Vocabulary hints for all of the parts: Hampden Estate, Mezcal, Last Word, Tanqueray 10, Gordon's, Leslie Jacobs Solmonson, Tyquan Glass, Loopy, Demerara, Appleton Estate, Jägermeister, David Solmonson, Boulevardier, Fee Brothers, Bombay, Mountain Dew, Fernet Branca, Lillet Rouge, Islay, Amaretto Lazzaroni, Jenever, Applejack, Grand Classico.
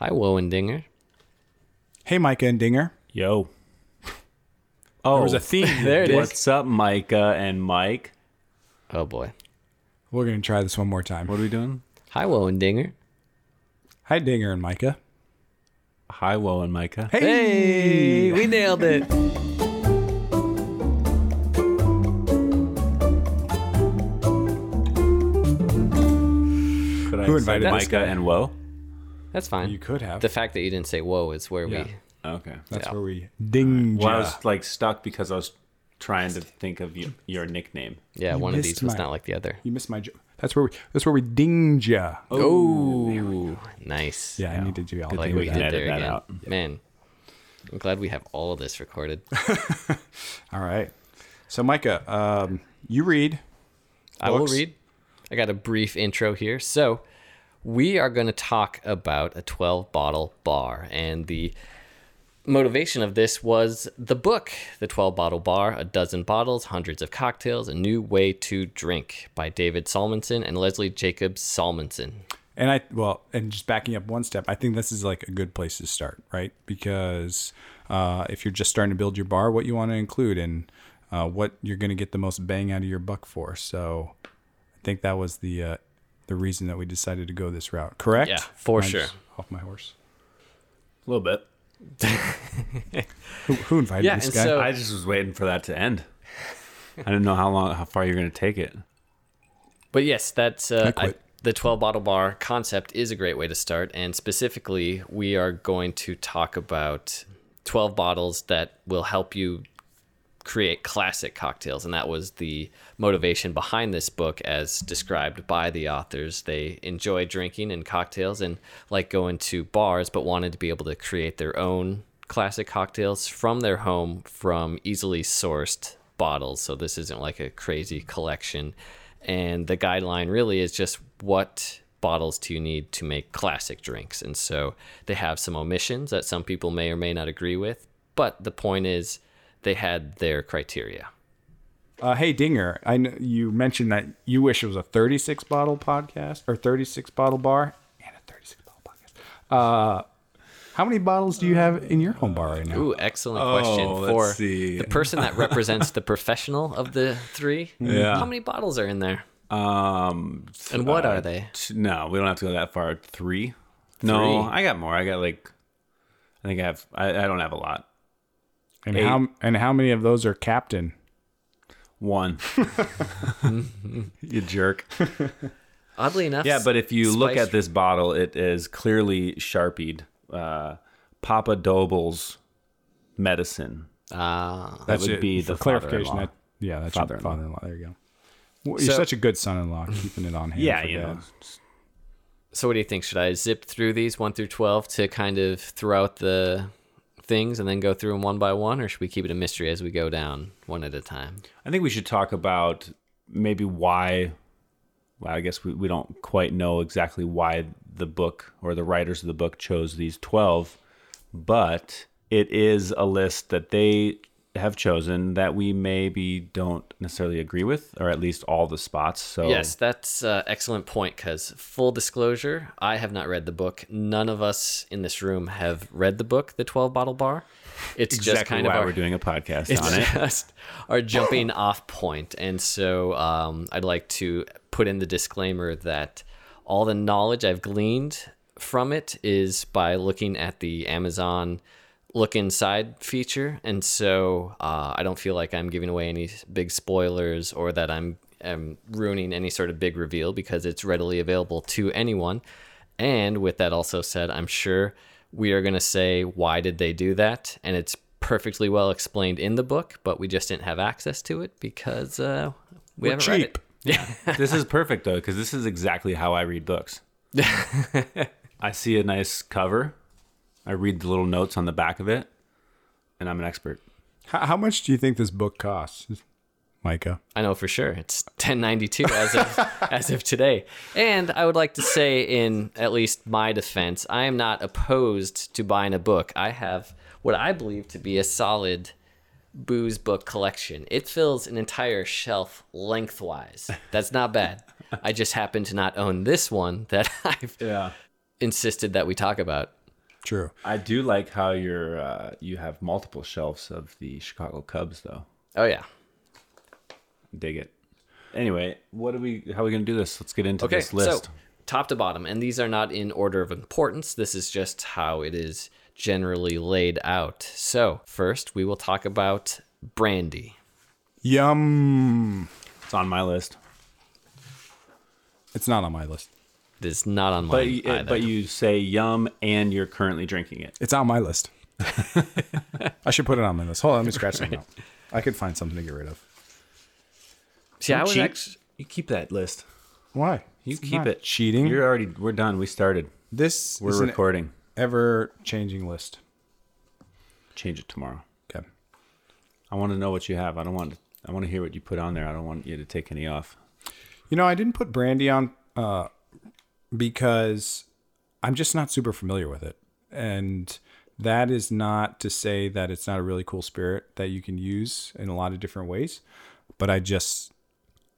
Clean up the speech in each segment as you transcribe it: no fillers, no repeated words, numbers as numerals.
Hi, Woe and Dinger. Hey, Micah and Dinger. Yo. Oh, there was a theme. There it is. What's up, Micah and Mike? Oh, boy. We're going to try this one more time. What are we doing? Hi, Woe and Dinger. Hi, Dinger and Micah. Hi, Woe and Micah. Hey, we nailed it. Who invited Micah and Woe? That's fine. You could have. The fact that you didn't say whoa is where we... Okay. That's where we... Ding. Well, I was like stuck because I was trying to think of your nickname. Yeah, you one of these was not like the other. You missed my... That's where we dinged ya. Oh, nice. Yeah, I needed to be all like we did that. There that again. Out. Yep. Man, I'm glad we have all of this recorded. All right. So, Micah, you read. I will read. I got a brief intro here. So... we are going to talk about a 12 bottle bar, and the motivation of this was the book, The 12 Bottle Bar, A Dozen Bottles, Hundreds of Cocktails, A New Way to Drink by David Solmonson and Leslie Jacobs Solmonson. And just backing up one step, I think this is like a good place to start, right? Because if you're just starting to build your bar, what you want to include and what you're going to get the most bang out of your buck for. So I think that was the reason that we decided to go this route, correct? Yeah, for sure. Off my horse. A little bit. Who invited this guy? So, I just was waiting for that to end. I didn't know how far you're going to take it. But yes, that's the 12 Bottle Bar concept is a great way to start. And specifically, we are going to talk about 12 bottles that will help you create classic cocktails, and that was the motivation behind this book as described by the authors. They enjoy drinking and cocktails and like going to bars, but wanted to be able to create their own classic cocktails from their home from easily sourced bottles. So this isn't like a crazy collection, and the guideline really is just what bottles do you need to make classic drinks. And so they have some omissions that some people may or may not agree with, but the point is they had their criteria. Hey, Dinger, I know you mentioned that you wish it was a 36-bottle podcast or 36-bottle bar and a 36-bottle podcast. How many bottles do you have in your home bar right now? Ooh, excellent question. Let's see. The person that represents the professional of the three. Yeah. How many bottles are in there? And what are they? No, we don't have to go that far. Three? No, I got more. I got like, I think I have, I don't have a lot. And eight. How many of those are Captain? One. You jerk. Oddly enough. Yeah, but if you look at this bottle, it is clearly sharpied. Papa Doble's medicine. That would be the clarification. That's father-in-law. Father-in-law. There you go. Well, you're such a good son-in-law, keeping it on hand. Yeah, you know. So what do you think? Should I zip through these 1 through 12 to kind of throw out the things and then go through them one by one, or should we keep it a mystery as we go down one at a time? I think we should talk about maybe why. Well, I guess we don't quite know exactly why the book or the writers of the book chose these 12, but it is a list that they have chosen that we maybe don't necessarily agree with, or at least all the spots. So yes, that's an excellent point, because full disclosure, I have not read the book. None of us in this room have read the book, The 12 Bottle Bar. It's exactly just kind why of our, we're doing a podcast it's on it. Just our jumping off point. And so I'd like to put in the disclaimer that all the knowledge I've gleaned from it is by looking at the Amazon look inside feature, and so I don't feel like I'm giving away any big spoilers or that I'm ruining any sort of big reveal, because it's readily available to anyone. And with that also said, I'm sure we are going to say why did they do that, and it's perfectly well explained in the book, but we just didn't have access to it because we're haven't cheap read it. Yeah. This is perfect though, because this is exactly how I read books. I see a nice cover, I read the little notes on the back of it, and I'm an expert. How much do you think this book costs, Micah? I know for sure. It's $10.92 as of today. And I would like to say, in at least my defense, I am not opposed to buying a book. I have what I believe to be a solid booze book collection. It fills an entire shelf lengthwise. That's not bad. I just happen to not own this one that I've insisted that we talk about. True. I do like how you're you have multiple shelves of the Chicago Cubs, though. Oh yeah, dig it. Anyway, how are we gonna do this? Let's get into this list. So, top to bottom, and these are not in order of importance. This is just how it is generally laid out. So first, we will talk about brandy. Yum! It's on my list. It's not on my list. It's not on mine either. But you say yum, and you're currently drinking it. It's on my list. I should put it on my list. Hold on, let me scratch something out. I could find something to get rid of. See, I was actually... You keep that list. Why? You keep it. Cheating? We're done. We started. We're recording. Ever-changing list. Change it tomorrow. Okay. I want to know what you have. I want to hear what you put on there. I don't want you to take any off. You know, I didn't put brandy on... because I'm just not super familiar with it. And that is not to say that it's not a really cool spirit that you can use in a lot of different ways. But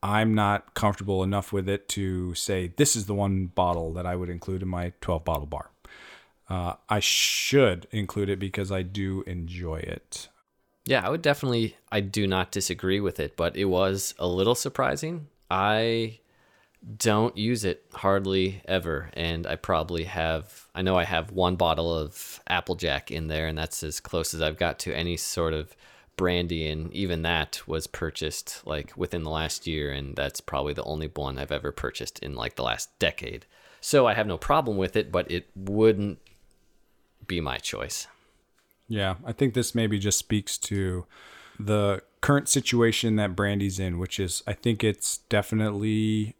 I'm not comfortable enough with it to say this is the one bottle that I would include in my 12 bottle bar. I should include it because I do enjoy it. Yeah, I would definitely, I do not disagree with it, but it was a little surprising. I don't use it hardly ever, and I know I have one bottle of Applejack in there, and that's as close as I've got to any sort of brandy, and even that was purchased like within the last year, and that's probably the only one I've ever purchased in like the last decade. So I have no problem with it, but it wouldn't be my choice. Yeah, I think this maybe just speaks to the current situation that brandy's in, which is I think it's definitely...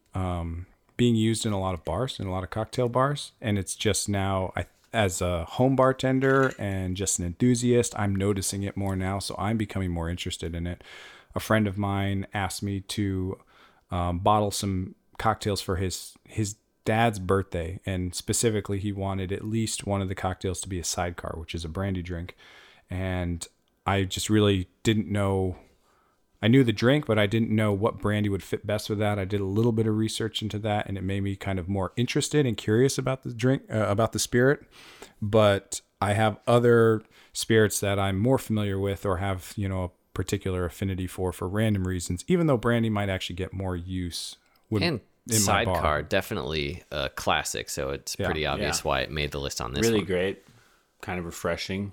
being used in a lot of bars, in a lot of cocktail bars. And it's just now, as a home bartender and just an enthusiast, I'm noticing it more now. So I'm becoming more interested in it. A friend of mine asked me to bottle some cocktails for his dad's birthday. And specifically, he wanted at least one of the cocktails to be a sidecar, which is a brandy drink. And I just really didn't know... I knew the drink, but I didn't know what brandy would fit best with that. I did a little bit of research into that, and it made me kind of more interested and curious about the drink, about the spirit. But I have other spirits that I'm more familiar with or have, you know, a particular affinity for random reasons, even though brandy might actually get more use in my bar. Sidecar, definitely a classic, so it's pretty obvious why it made the list on this one. Really great, kind of refreshing,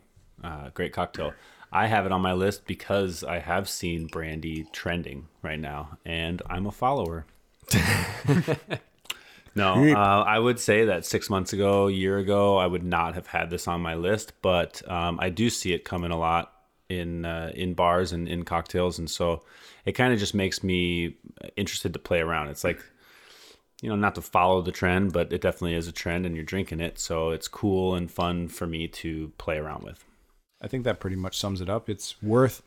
great cocktail. I have it on my list because I have seen brandy trending right now, and I'm a follower. No, I would say that 6 months ago, a year ago, I would not have had this on my list, but I do see it coming a lot in bars and in cocktails, and so it kind of just makes me interested to play around. It's like, you know, not to follow the trend, but it definitely is a trend, and you're drinking it, so it's cool and fun for me to play around with. I think that pretty much sums it up. It's worth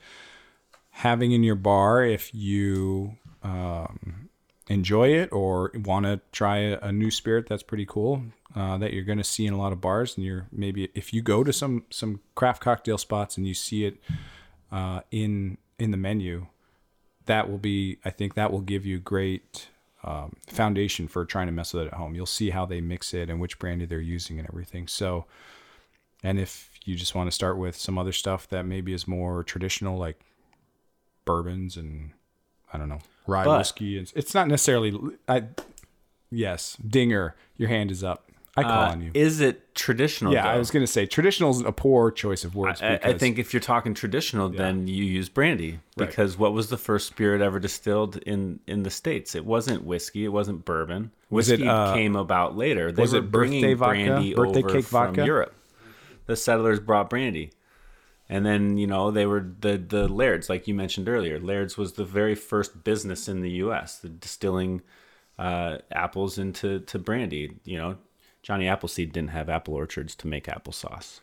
having in your bar if you enjoy it or want to try a new spirit that's pretty cool that you're going to see in a lot of bars. And you're maybe if you go to some craft cocktail spots and you see it in the menu, I think that will give you great foundation for trying to mess with it at home. You'll see how they mix it and which brandy they're using and everything. So, and if you just want to start with some other stuff that maybe is more traditional, like bourbons and, I don't know, rye whiskey. It's not necessarily... Yes, Dinger, your hand is up. I call on you. Is it traditional? Yeah, though? I was going to say traditional is a poor choice of words. I think if you're talking traditional, then you use brandy. Right. Because what was the first spirit ever distilled in the States? It wasn't whiskey. It wasn't bourbon. Whiskey came about later. They were bringing brandy over from Europe. The settlers brought brandy, and then, you know, they were the Lairds, like you mentioned earlier. Lairds was the very first business in the U.S. the distilling apples into brandy. You know, Johnny Appleseed didn't have apple orchards to make applesauce.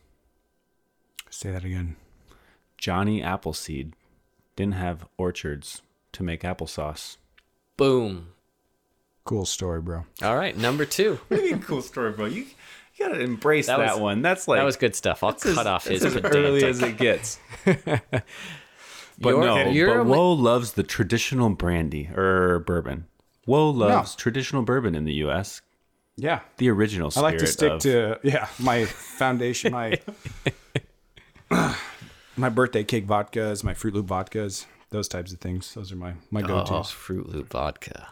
Say that again. Johnny Appleseed didn't have orchards to make applesauce. Boom. Cool story, bro. All right, number 2. Cool story, bro. You gotta embrace that one. That's like, that was good stuff. I'll cut off his as early as it gets. But Woe loves the traditional brandy or bourbon. Woe loves traditional bourbon in the U.S. Yeah. The original spirit. I like to stick to, yeah, my foundation, my my birthday cake vodkas, my Fruit Loop vodkas, those types of things. Those are my go-tos. Oh, Fruit Loop vodka.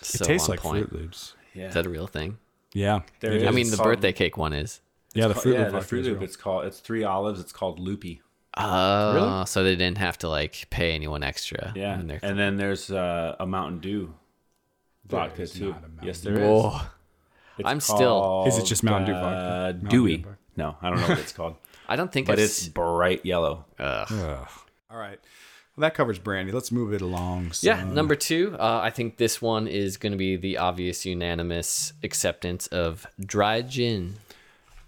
So it tastes like point. Fruit Loops. Yeah. Is that a real thing? Yeah. There it is. I mean, it's the birthday cake one is. Yeah, the Fruit Loop. Yeah, the Fruit Loop. It's 3 Olives. It's called Loopy. Oh, really? So they didn't have to like pay anyone extra. Yeah. And then there's a Mountain Dew vodka too. Yes, there is. I'm still. Is it just Mountain Dew vodka? Dewy. No, I don't know what it's called. I don't think. But it's bright yellow. Ugh. All right. Well, that covers brandy. Let's move it along. So. Yeah, number 2. I think this one is going to be the obvious unanimous acceptance of dry gin.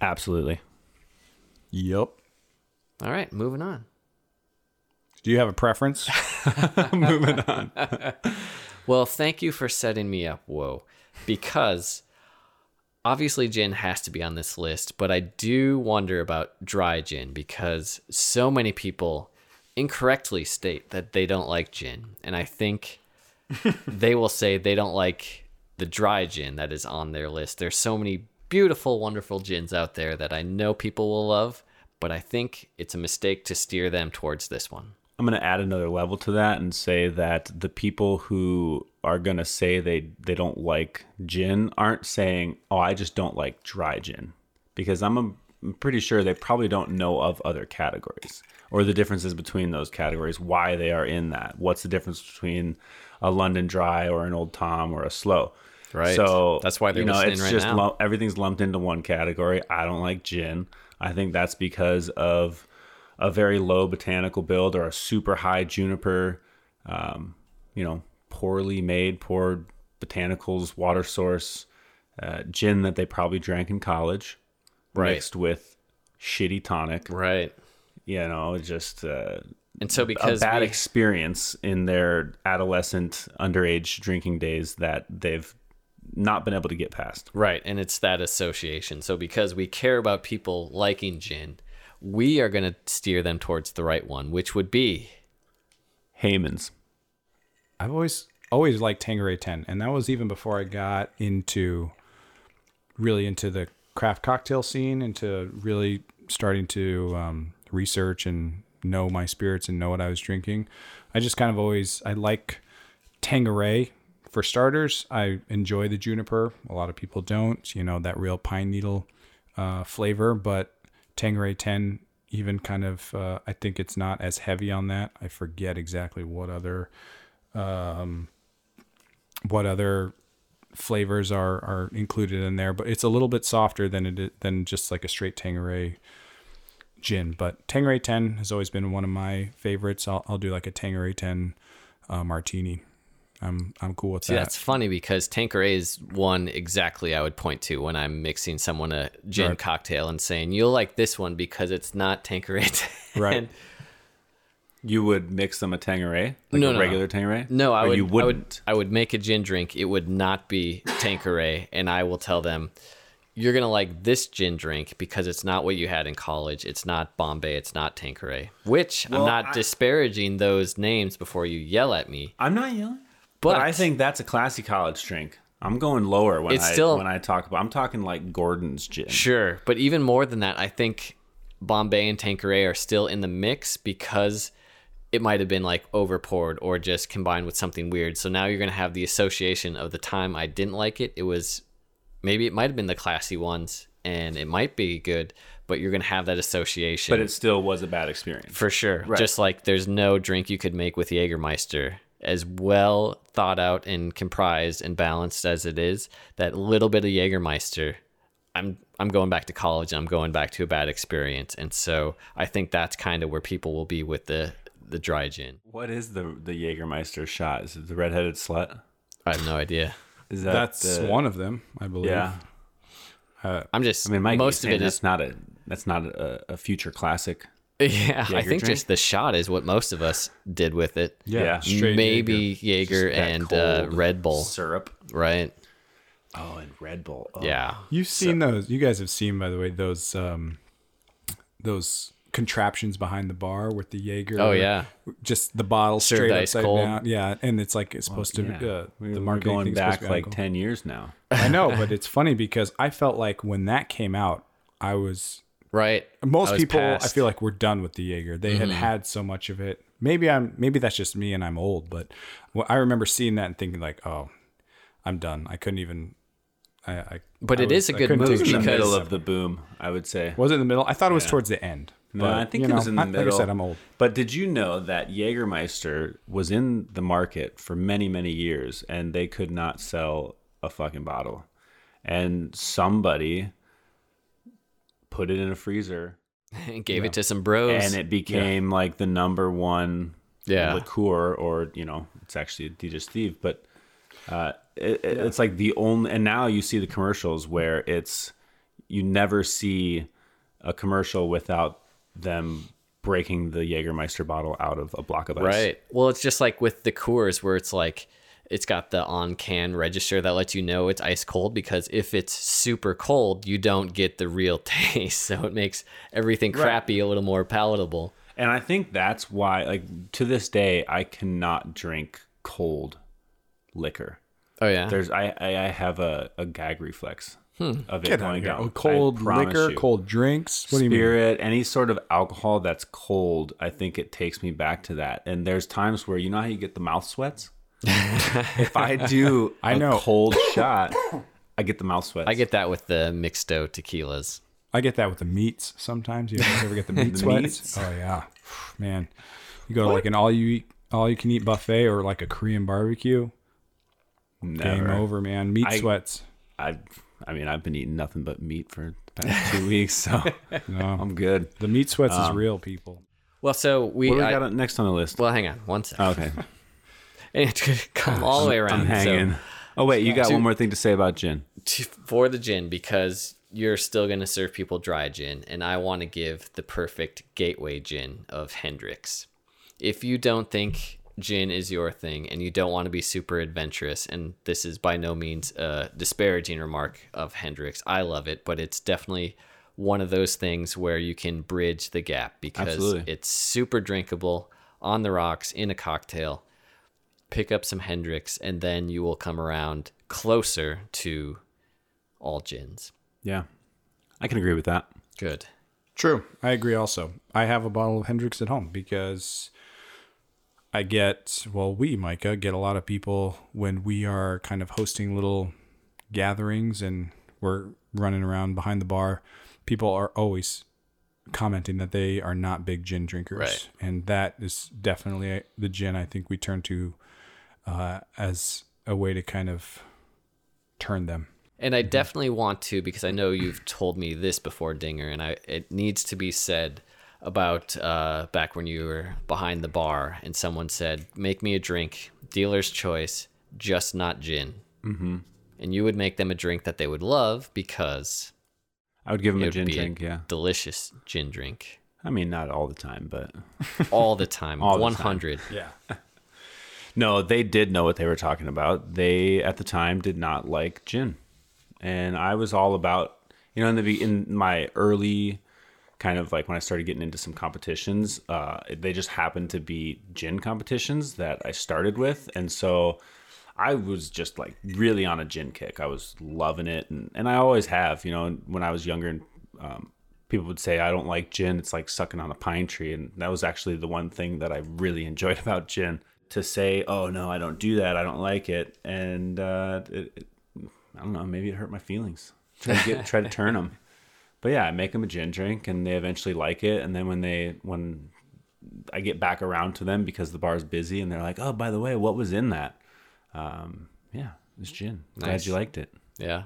Absolutely. Yep. All right, moving on. Do you have a preference? Moving on. Well, thank you for setting me up, Whoa, because obviously gin has to be on this list, but I do wonder about dry gin because so many people incorrectly state that they don't like gin, and I think they will say they don't like the dry gin that is on their list. There's so many beautiful, wonderful gins out there that I know people will love, but I think it's a mistake to steer them towards this one. I'm going to add another level to that and say that the people who are going to say they don't like gin aren't saying, oh, I just don't like dry gin, because I'm pretty sure they probably don't know of other categories or the differences between those categories, why they are in that. What's the difference between a London Dry or an Old Tom or a Slow? Right. So that's why they're listening right now. Everything's lumped into one category. I don't like gin. I think that's because of a very low botanical build or a super high juniper, poorly made, poor botanicals, water source, gin that they probably drank in college, right, mixed with shitty tonic. Right. And so because a bad experience in their adolescent underage drinking days that they've not been able to get past. Right. And it's that association. So because we care about people liking gin, we are going to steer them towards the right one, which would be Hayman's. I've always liked Tanqueray 10. And that was even before I got into the craft cocktail scene, into really starting to research and know my spirits and know what I was drinking. I just kind of I like Tanqueray. For starters, I enjoy the juniper. A lot of people don't, that real pine needle flavor, but Tanqueray 10 even kind of, I think it's not as heavy on that. I forget exactly what other flavors are included in there, but it's a little bit softer than just like a straight Tanqueray gin. But Tanqueray 10 has always been one of my favorites. I'll do like a Tanqueray 10 martini. I'm cool with that. That's funny because Tanqueray is one exactly I would point to when I'm mixing someone a gin right. cocktail and saying, you'll like this one because it's not Tanqueray 10. Right. You would mix them a Tanqueray? Like no, a regular Tanqueray? No, I would, you wouldn't. I would make a gin drink. It would not be Tanqueray. And I will tell them, you're going to like this gin drink because it's not what you had in college. It's not Bombay. It's not Tanqueray. Which I'm not disparaging those names before you yell at me. I'm not yelling. But I think that's a classy college drink. I'm going lower when I talk about. I'm talking like Gordon's gin. Sure, but even more than that, I think Bombay and Tanqueray are still in the mix because it might have been like overpoured or just combined with something weird. So now you're going to have the association of the time I didn't like it. It was maybe it might have been the classy ones, and it might be good, but you're going to have that association. But it still was a bad experience for sure. Right. Just like there's no drink you could make with Jägermeister as well thought out and comprised and balanced as it is, that little bit of Jägermeister, I'm going back to college and I'm going back to a bad experience. And so I think that's kind of where people will be with the dry gin. What is the Jägermeister shot? Is it the redheaded slut? I have no idea. Is that's one of them, I believe. Yeah. Most of it is that's not a future classic. Yeah, Jaeger I think drink? Just the shot is what most of us did with it. Yeah, maybe Jaeger and Red Bull syrup, right? Oh, and Red Bull. Oh. Yeah, you've seen those. You guys have seen, by the way, those contraptions behind the bar with the Jaeger. Oh yeah, just the bottle straight upside down. Yeah, and it's like it's supposed to. The marketing going back like 10 years now. I know, but it's funny because I felt like when that came out, I was right. Most people, I feel like, were done with the Jaeger. They had had so much of it. Maybe that's just me and I'm old, but I remember seeing that and thinking like, oh, I'm done. I couldn't even. It is a good move because in the middle of the boom, I would say. Was it in the middle? I thought it was towards the end. No, but, I think it was in the middle. Like I said, I'm old. But did you know that Jägermeister was in the market for many, many years, and they could not sell a fucking bottle? And somebody put it in a freezer. And gave it to some bros. And it became like the number one liqueur, or, it's actually a Dieter's Thief. But it's like the only... And now you see the commercials where it's... You never see a commercial without... them breaking the Jägermeister bottle out of a block of ice. Right. Well, it's just like with the Coors where it's like, it's got the on-can register that lets you know it's ice cold, because if it's super cold, you don't get the real taste. So it makes everything crappy a little more palatable. And I think that's why, like, to this day, I cannot drink cold liquor. Oh, yeah? I have a gag reflex. Of it going down. Cold liquor, cold drinks, what do you mean? Spirit, any sort of alcohol that's cold, I think it takes me back to that. And there's times where, you know how you get the mouth sweats? If I do a cold shot, I get the mouth sweats. I get that with the mixto tequilas. I get that with the meats sometimes. You ever get the meat sweats? Oh, yeah. Man, you go to like an all-you-can-eat buffet or like a Korean barbecue. Never. Game over, man. Meat sweats. I've been eating nothing but meat for the past 2 weeks, so I'm good. The meat sweats is real, people. Well, so what do we got next on the list? Well, hang on one second. Okay. And it's going to come all the way around. I'm hanging. So, you got one more thing to say about gin. For the gin, because you're still going to serve people dry gin, and I want to give the perfect gateway gin of Hendrick's. If you don't think... gin is your thing and you don't want to be super adventurous, and this is by no means a disparaging remark of Hendrick's, I love it, but it's definitely one of those things where you can bridge the gap because it's super drinkable on the rocks in a cocktail. Pick up some Hendrick's and then you will come around closer to all gins. Yeah, I can agree with that. Good. True. I agree also. I have a bottle of Hendrick's at home because... Micah, get a lot of people when we are kind of hosting little gatherings and we're running around behind the bar. People are always commenting that they are not big gin drinkers. Right. And that is definitely the gin I think we turn to as a way to kind of turn them. And I definitely want to, because I know you've told me this before, Dinger, and it needs to be said about back when you were behind the bar and someone said, make me a drink, dealer's choice, just not gin. Mm-hmm. And you would make them a drink that they would love because... I would give them a gin drink, delicious gin drink. I mean, not all the time, but... all the time, all 100. The time. Yeah. No, they did know what they were talking about. They, at the time, did not like gin. And I was all about... You know, in my early... kind of like when I started getting into some competitions, they just happened to be gin competitions that I started with. And so I was just like really on a gin kick. I was loving it. And I always have, when I was younger and people would say, I don't like gin. It's like sucking on a pine tree. And that was actually the one thing that I really enjoyed about gin, to say, oh no, I don't do that. I don't like it. And I don't know, maybe it hurt my feelings. Try to turn them. But yeah, I make them a gin drink and they eventually like it. And then when I get back around to them because the bar's busy and they're like, oh, by the way, what was in that? It was gin. Nice. Glad you liked it. Yeah.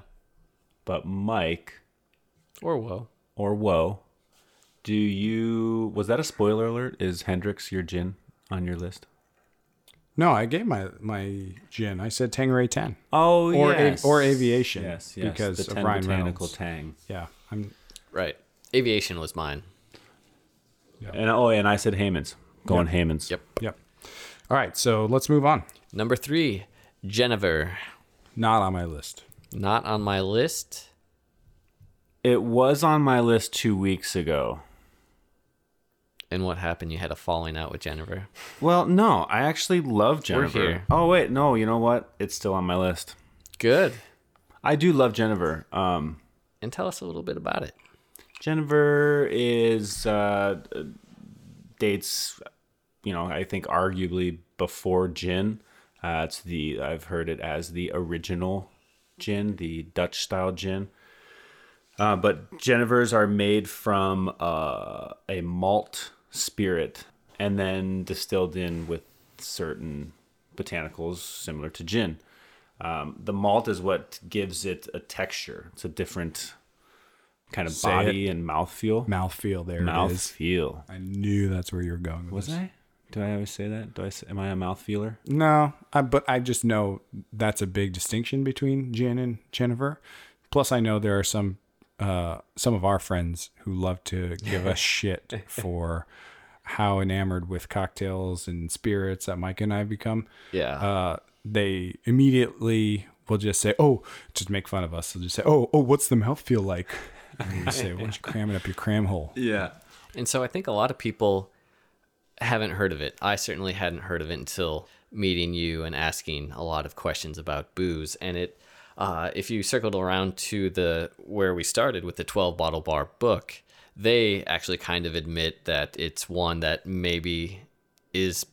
But Mike. Or Woe. Was that a spoiler alert? Is Hendrick's your gin on your list? No, I gave my gin. I said Tanqueray 10. Oh, yes. Or Aviation. Yes. Because of Ryan Reynolds. Tang. Yeah. Right. Aviation was mine. Yep. And I said Hayman's. Going Hayman's. Yep. All right, so let's move on. Number 3, Jenever. Not on my list. It was on my list 2 weeks ago. And what happened? You had a falling out with Jenever. Well, no, I actually love Jenever. We're here. Oh, wait, no, you know what? It's still on my list. Good. I do love Jenever. And tell us a little bit about it. Jenever is dates, you know, I think arguably before gin. It's the I've heard it as the original gin, the Dutch style gin. But Jenevers are made from a malt spirit and then distilled in with certain botanicals similar to gin. The malt is what gives it a texture. It's a different kind of body and mouthfeel. Mouthfeel, there it is. Mouthfeel. I knew that's where you were going with this. Was I? Do I always say that? Am I a mouthfeeler? No, but I just know that's a big distinction between gin and Jenever. Plus, I know there are some of our friends who love to give us shit for how enamored with cocktails and spirits that Mike and I have become. Yeah. They immediately will just say, oh, just make fun of us. They'll just say, oh, what's the mouthfeel like? And you say, why don't you cram it up your cram hole? Yeah. And so I think a lot of people haven't heard of it. I certainly hadn't heard of it until meeting you and asking a lot of questions about booze. And it, if you circled around to where we started with the 12 Bottle Bar book, they actually kind of admit that it's one that maybe is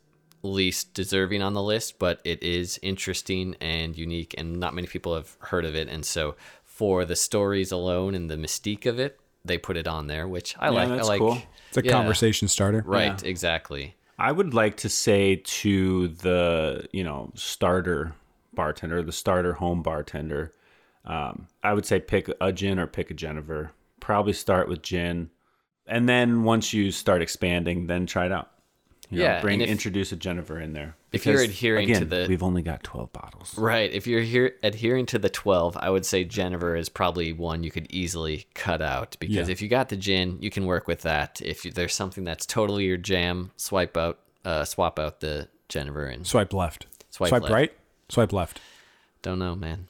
least deserving on the list, but it is interesting and unique, and not many people have heard of it. And so for the stories alone and the mystique of it, they put it on there, which I like. That's I like. Cool. It's a conversation starter. Right, yeah. Exactly. I would like to say to the, starter bartender, the starter home bartender, I would say pick a gin or pick a Jenever. Probably start with gin. And then once you start expanding, then try it out. Introduce a Jenever in there. Because, if you're adhering to the... We've only got 12 bottles. Right. If you're adhering to the 12, I would say Jenever is probably one you could easily cut out. Because if you got the gin, you can work with that. If there's something that's totally your jam, swap out the Jenever. And swipe left. Swipe left. Right? Swipe left. Don't know, man.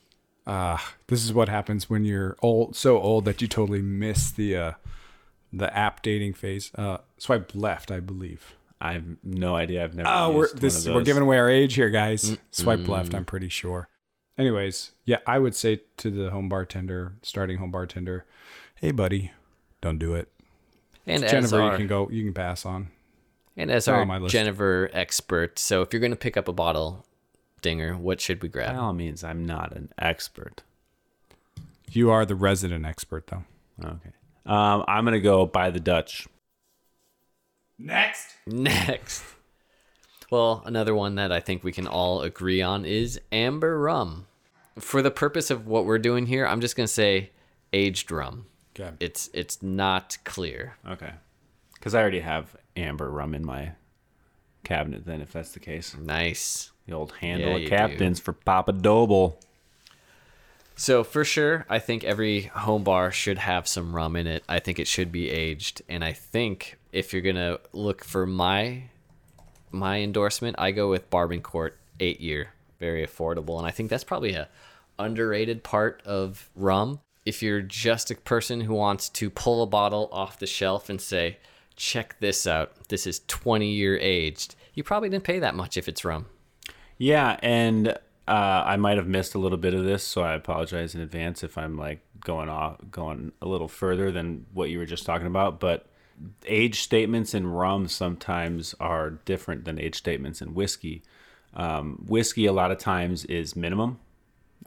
This is what happens when you're so old that you totally miss the app dating phase. Swipe left, I believe. I have no idea. I've never used one of those. We're giving away our age here, guys. Mm-hmm. Swipe left, I'm pretty sure. Anyways, I would say to the starting home bartender, hey, buddy, don't do it. And as Jenever, you can pass on. And as our Jenever expert, so if you're going to pick up a bottle, Dinger, what should we grab? By all means, I'm not an expert. You are the resident expert, though. Okay. I'm going to go by the Dutch. Next. Well, another one that I think we can all agree on is amber rum. For the purpose of what we're doing here, I'm just going to say aged rum. Okay. It's not clear. Okay. Because I already have amber rum in my cabinet then, if that's the case. Nice. The old handle of captains for Papa Doble. So for sure, I think every home bar should have some rum in it. I think it should be aged. And I think if you're going to look for my endorsement, I go with Bourbon Court 8-year. Very affordable. And I think that's probably a underrated part of rum. If you're just a person who wants to pull a bottle off the shelf and say, check this out, this is 20-year aged, you probably didn't pay that much if it's rum. Yeah, and... I might have missed a little bit of this, so I apologize in advance if I'm going a little further than what you were just talking about. But age statements in rum sometimes are different than age statements in whiskey. Whiskey a lot of times is minimum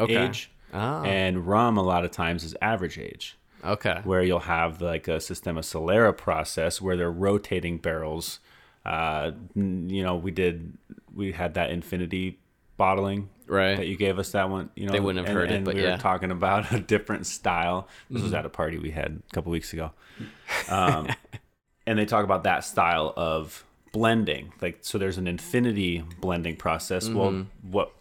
age, and rum a lot of times is average age. Okay, where you'll have like a Sistema Solera process where they're rotating barrels. We had that Infinity bottling that you gave us, that one they wouldn't have heard it, but we were talking about a different style. This was at a party we had a couple weeks ago, and they talk about that style of blending, like, so there's an Infinity blending process.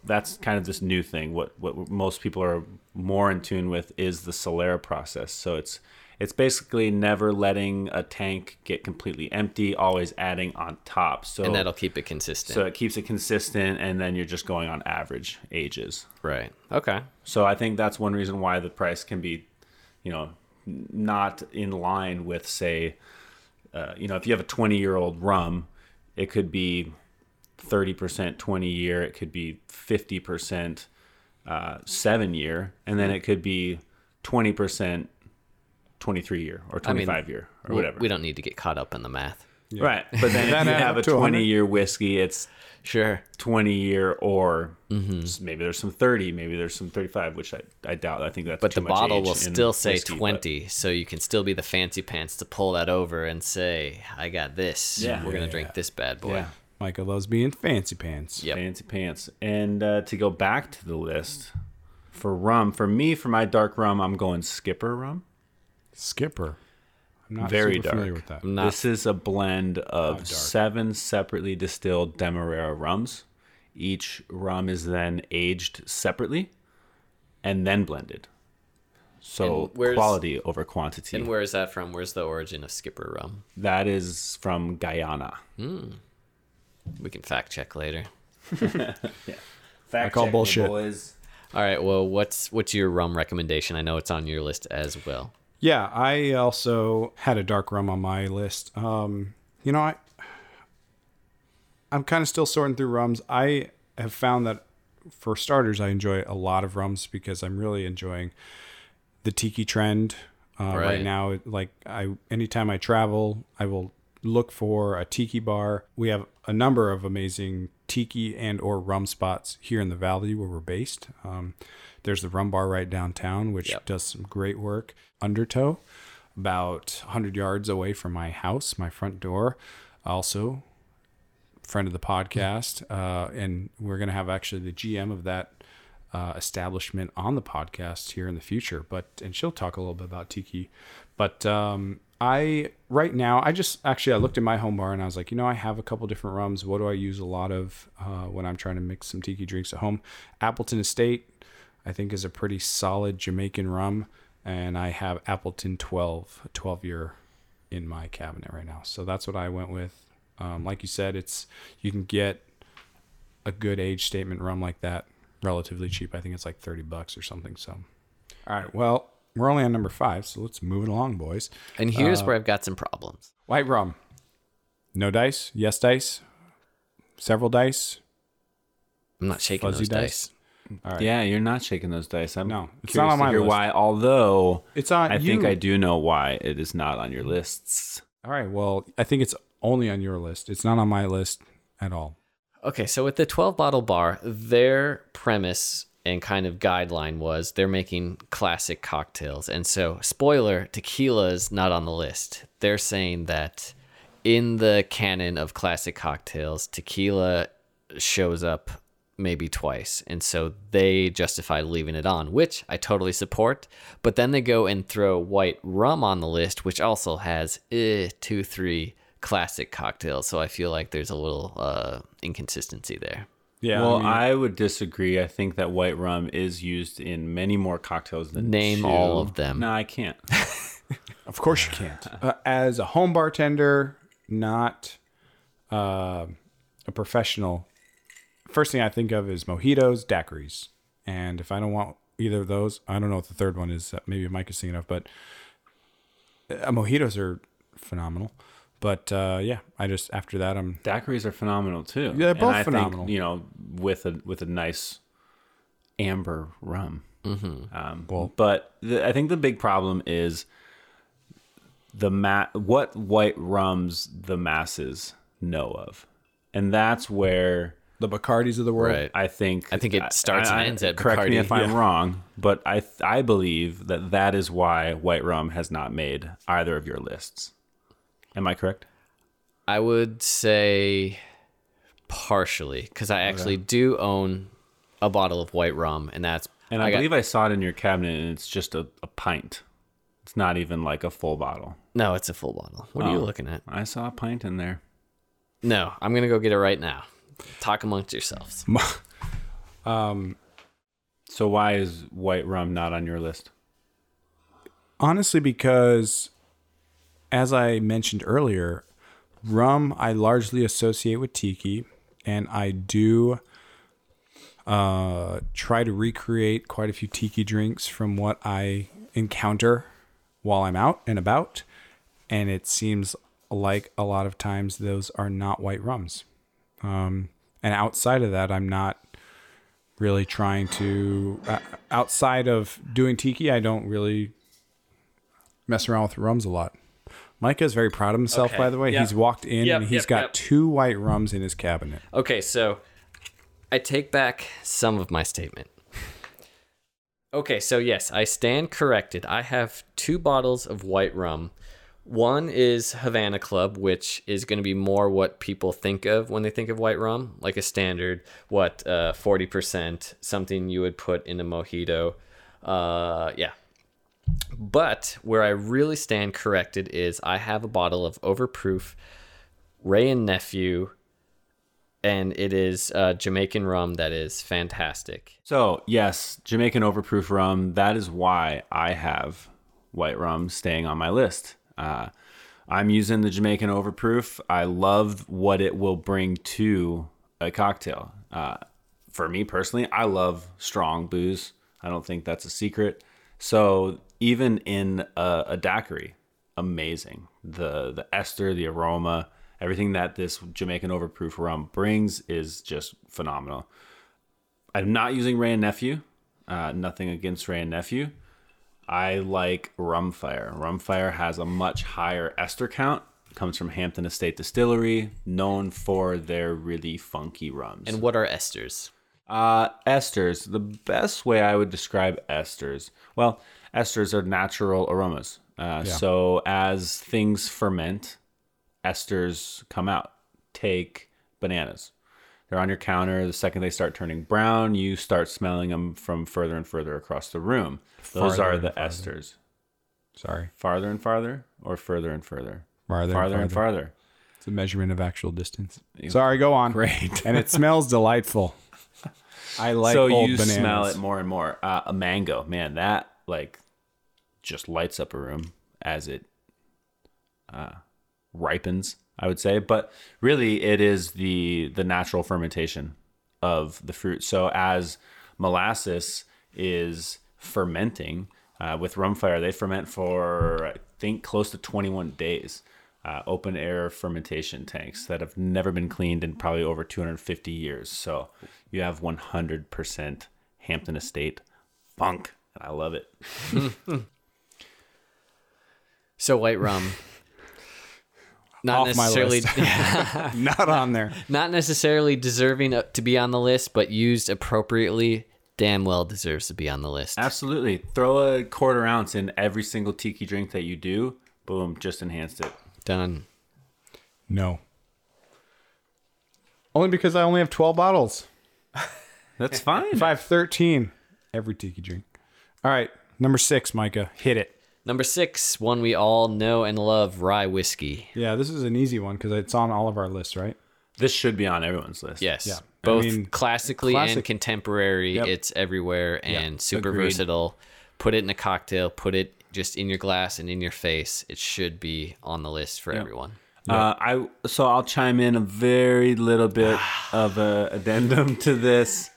That's kind of this new thing. What most people are more in tune with is the Solera process. So it's basically never letting a tank get completely empty, always adding on top. And that'll keep it consistent. So it keeps it consistent, and then you're just going on average ages. Right. Okay. So I think that's one reason why the price can be, not in line with, say, you know, if you have a 20-year-old rum, it could be 30% 20-year, it could be 50% 7-year, and then it could be 20% 23-year or 25-year or whatever. We don't need to get caught up in the math. Yeah. Right. But then if you have a 20-year whiskey, it's sure 20-year or maybe there's some 30, maybe there's some 35, which I doubt. I think that's but too the much bottle will still say whiskey, 20, but... so you can still be the fancy pants to pull that over and say, I got this. Yeah. We're going to drink this bad boy. Yeah. Micah loves being fancy pants. Yep. Fancy pants. And to go back to the list, for rum, for me, for my dark rum, I'm going Skipper rum. Skipper. I'm not very familiar with that. This is a blend of 7 separately distilled Demerara rums. Each rum is then aged separately and then blended. So quality over quantity. And where is that from? Where's the origin of Skipper rum? That is from Guyana. We can fact check later. Yeah. Fact check, bullshit. Boys. All right, well, what's your rum recommendation? I know it's on your list as well. Yeah, I also had a dark rum on my list. You know, I'm kind of still sorting through rums. I have found that, for starters, I enjoy a lot of rums because I'm really enjoying the tiki trend right now. Like, anytime I travel, I will look for a tiki bar. We have a number of amazing tiki and or rum spots here in the valley where we're based. There's the Rum Bar right downtown, which does some great work. Undertow, about 100 yards away from my house, my front door. Also, friend of the podcast. And we're going to have actually the GM of that establishment on the podcast here in the future. And she'll talk a little bit about tiki. But I looked at my home bar and I was like, you know, I have a couple different rums. What do I use a lot of when I'm trying to mix some tiki drinks at home? Appleton Estate, I think, is a pretty solid Jamaican rum, and I have Appleton 12-year in my cabinet right now. So that's what I went with. Like you said, you can get a good age statement rum like that relatively cheap. I think it's like $30 or something. So, all right, well, we're only on number 5, so let's move it along, boys. And here's where I've got some problems. White rum, no dice, yes dice, several dice. I'm not shaking those dice. All right. Yeah, you're not shaking those dice. It's not on my list. Why? Although it's on, I think I do know why it is not on your lists. All right. Well, I think it's only on your list. It's not on my list at all. Okay. So with the 12 Bottle Bar, their premise and kind of guideline was they're making classic cocktails, and so spoiler: tequila's not on the list. They're saying that in the canon of classic cocktails, tequila shows up maybe twice, and so they justify leaving it on, which I totally support. But then they go and throw white rum on the list, which also has 2-3 classic cocktails, so I feel like there's a little inconsistency there. Yeah, well, I would disagree. I think that white rum is used in many more cocktails than name two. All of them. No, I can't. Of course you can't. As a home bartender, not a professional, first thing I think of is mojitos, daiquiris. And if I don't want either of those, I don't know what the third one is. Maybe Mike is seeing enough, but mojitos are phenomenal. But after that, daiquiris are phenomenal too. Yeah, they're both phenomenal. Think, you know, with a nice amber rum. Mm-hmm. I think the big problem is what white rums the masses know of, and that's where the Bacardis of the world. Right. I think it starts and ends at Bacardi. Correct me if I'm wrong, but I believe that is why white rum has not made either of your lists. Am I correct? I would say partially, because I actually do own a bottle of white rum, and that's... And I believe I saw it in your cabinet, and it's just a pint. It's not even like a full bottle. No, it's a full bottle. What are you looking at? I saw a pint in there. No, I'm going to go get it right now. Talk amongst yourselves. So why is white rum not on your list? Honestly, because... As I mentioned earlier, rum I largely associate with tiki, and I do try to recreate quite a few tiki drinks from what I encounter while I'm out and about, and it seems like a lot of times, those are not white rums. And outside of that, I'm not really trying to, outside of doing tiki, I don't really mess around with rums a lot. Micah is very proud of himself, by the way. Yep. He's walked in and he's got two white rums in his cabinet. Okay, so I take back some of my statement. Okay, so yes, I stand corrected. I have two bottles of white rum. One is Havana Club, which is going to be more what people think of when they think of white rum, like a standard, 40%, something you would put in a mojito. But where I really stand corrected is I have a bottle of Overproof, Ray and Nephew, and it is Jamaican rum that is fantastic. So yes, Jamaican Overproof rum. That is why I have white rum staying on my list. I'm using the Jamaican Overproof. I love what it will bring to a cocktail. For me personally, I love strong booze. I don't think that's a secret. So even in a daiquiri, amazing. The ester, the aroma, everything that this Jamaican Overproof rum brings is just phenomenal. I'm not using Ray and Nephew. Nothing against Ray and Nephew. I like Rumfire. Rumfire has a much higher ester count. It comes from Hampden Estate Distillery, known for their really funky rums. And what are esters? Esters. The best way I would describe esters, well, esters are natural aromas. So as things ferment, esters come out. Take bananas. They're on your counter. The second they start turning brown, you start smelling them from further and further across the room. Those are the esters. Sorry. Farther and farther or further and further? Farther and farther. It's a measurement of actual distance. Sorry, go on. Great. And it smells delightful. I like old bananas. So you smell it more and more. A mango. Man, that just lights up a room as it ripens, I would say. But really, it is the natural fermentation of the fruit. So as molasses is fermenting, with rumfire, they ferment for, I think, close to 21 days. Open air fermentation tanks that have never been cleaned in probably over 250 years. So you have 100% Hampden Estate funk. I love it. So white rum. Not off necessarily my list. Not on there. Not necessarily deserving to be on the list, but used appropriately, damn well deserves to be on the list. Absolutely. Throw a 1/4 ounce in every single tiki drink that you do. Boom, just enhanced it. Done. No. Only because I only have 12 bottles. That's fine. If I have 13, every tiki drink. All right, number 6, Micah, hit it. Number 6, one we all know and love, rye whiskey. Yeah, this is an easy one because it's on all of our lists, right? This should be on everyone's list. Yes. Yeah. Both classic and contemporary. Yep. It's everywhere and super versatile. Put it in a cocktail. Put it just in your glass and in your face. It should be on the list for everyone. I'll chime in a very little bit of an addendum to this.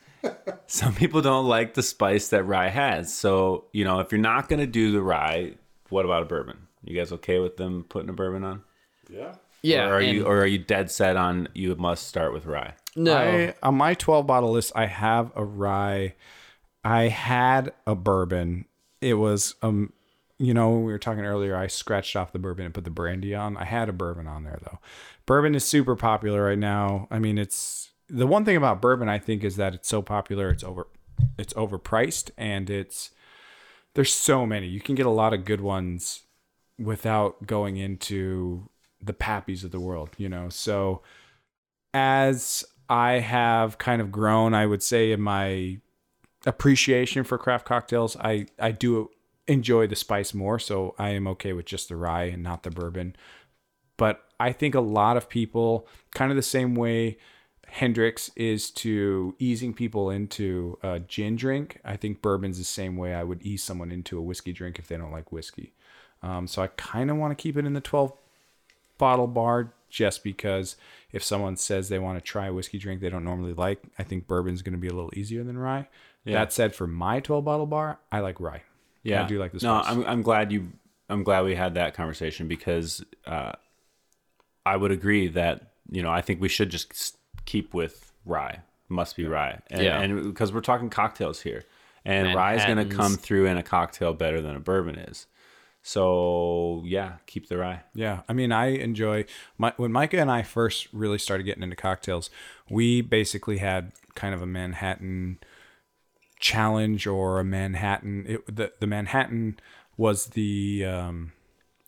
Some people don't like the spice that rye has. So, if you're not going to do the rye, what about a bourbon? You guys okay with them putting a bourbon on? Yeah. Yeah. Or are you dead set on you must start with rye? No. On my 12 bottle list, I have a rye. I had a bourbon. It was we were talking earlier, I scratched off the bourbon and put the brandy on. I had a bourbon on there, though. Bourbon is super popular right now. I mean, it's the one thing about bourbon, I think, is that it's so popular, it's overpriced, and there's so many. You can get a lot of good ones without going into the pappies of the world, So as I have kind of grown, I would say, in my appreciation for craft cocktails, I do enjoy the spice more, so I am okay with just the rye and not the bourbon. But I think a lot of people, kind of the same way Hendrick's is to easing people into a gin drink, I think bourbon's the same way I would ease someone into a whiskey drink if they don't like whiskey. So I kind of want to keep it in the 12 bottle bar, just because if someone says they want to try a whiskey drink they don't normally like, I think bourbon's going to be a little easier than rye. Yeah. That said, for my 12 bottle bar, I like rye. Yeah, I do like this. No, I'm glad we had that conversation because I would agree that, you know, I think we should just keep with rye. Must be rye. And because we're talking cocktails here. And rye is going to come through in a cocktail better than a bourbon is. So, yeah, keep the rye. Yeah. I mean, I enjoy... When Micah and I first really started getting into cocktails, we basically had kind of a Manhattan challenge or a Manhattan... The Manhattan was the...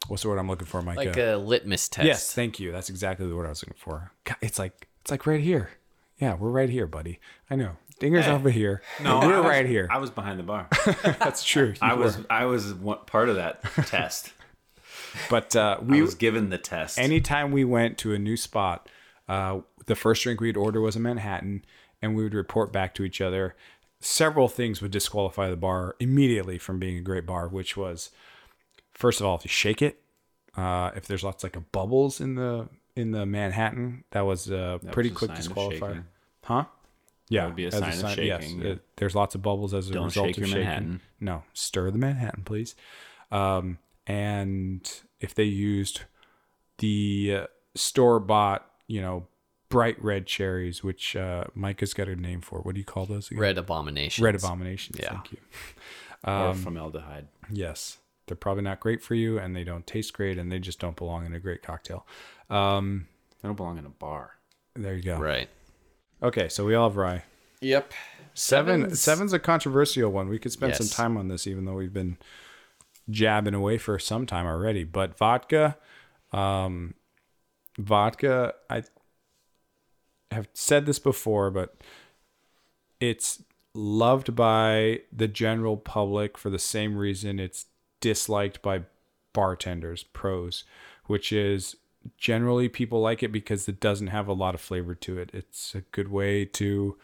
what's the word I'm looking for, Micah? Like a litmus test. Yes, thank you. That's exactly the word I was looking for. God, it's like right here. Yeah, we're right here, buddy. I know. Dinger's over here. No, we're right here. I was behind the bar. That's true. I was part of that test. But we I was given the test. Anytime we went to a new spot, the first drink we'd order was a Manhattan, and we would report back to each other. Several things would disqualify the bar immediately from being a great bar, which was, first of all, if you shake it, if there's lots like of bubbles in the Manhattan, that was a quick disqualifier. Huh? Yeah, that would be a sign of shaking. Yes, there's lots of bubbles as a result of shaking. Manhattan. No, stir the Manhattan, please. And if they used the store-bought, bright red cherries, which Micah's got a name for. What do you call those again? Red abominations. Red abominations. Yeah. Thank you. Or formaldehyde. Yes. They're probably not great for you, and they don't taste great, and they just don't belong in a great cocktail. They don't belong in a bar. There you go. Right. Okay, so we all have rye. Yep. Seven's a controversial one. We could spend some time on this, even though we've been jabbing away for some time already. But vodka, I have said this before, but it's loved by the general public for the same reason it's disliked by bartenders, pros, which is... Generally, people like it because it doesn't have a lot of flavor to it. It's a good way to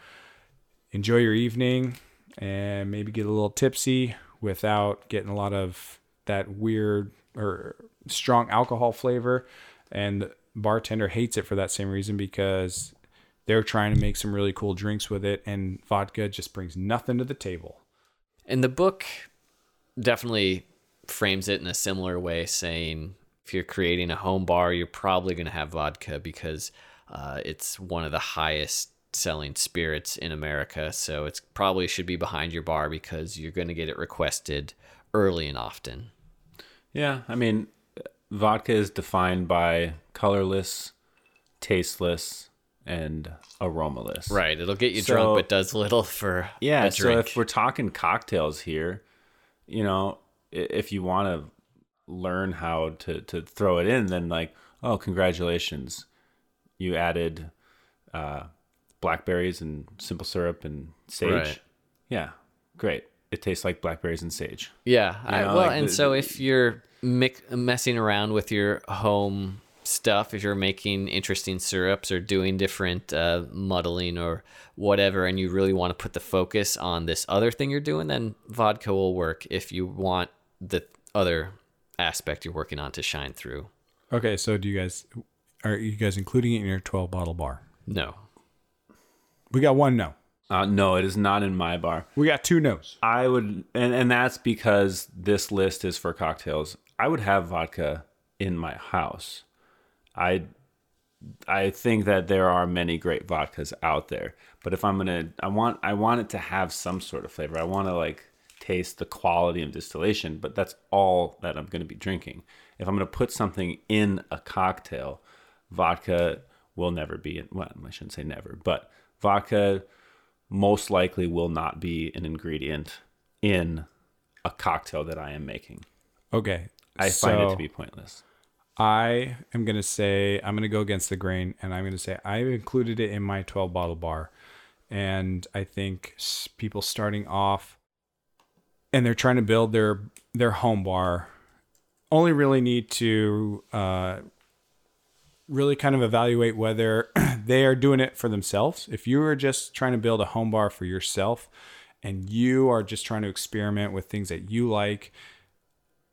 enjoy your evening and maybe get a little tipsy without getting a lot of that weird or strong alcohol flavor. And the bartender hates it for that same reason because they're trying to make some really cool drinks with it, and vodka just brings nothing to the table. And the book definitely frames it in a similar way, saying... If you're creating a home bar, you're probably going to have vodka because it's one of the highest selling spirits in America. So it's probably should be behind your bar because you're going to get it requested early and often. Yeah. I mean, vodka is defined by colorless, tasteless, and aromaless. Right. It'll get you drunk, but does little for a drink. So if we're talking cocktails here, if you want to learn how to throw it in, then like, oh, congratulations, you added blackberries and simple syrup and sage. Right. Yeah, great. It tastes like blackberries and sage. Yeah. So if you're messing around with your home stuff, if you're making interesting syrups or doing different muddling or whatever, and you really want to put the focus on this other thing you're doing, then vodka will work if you want the other aspect you're working on to shine through. Okay, so are you guys including it in your 12 bottle bar? No. We got one no. No, it is not in my bar. We got two no's. I would, and that's because this list is for cocktails. I would have vodka in my house. I think that there are many great vodkas out there, but if I'm gonna, I want it to have some sort of flavor. I want to taste the quality of distillation, but that's all that I'm going to be drinking. If I'm going to put something in a cocktail, vodka will never be, well, I shouldn't say never, but vodka most likely will not be an ingredient in a cocktail that I am making. Okay. I find it to be pointless. I am going to say, I'm going to go against the grain, and I'm going to say I've included it in my 12 bottle bar. And I think people starting off and they're trying to build their home bar, only really need to really kind of evaluate whether they are doing it for themselves. If you are just trying to build a home bar for yourself and you are just trying to experiment with things that you like,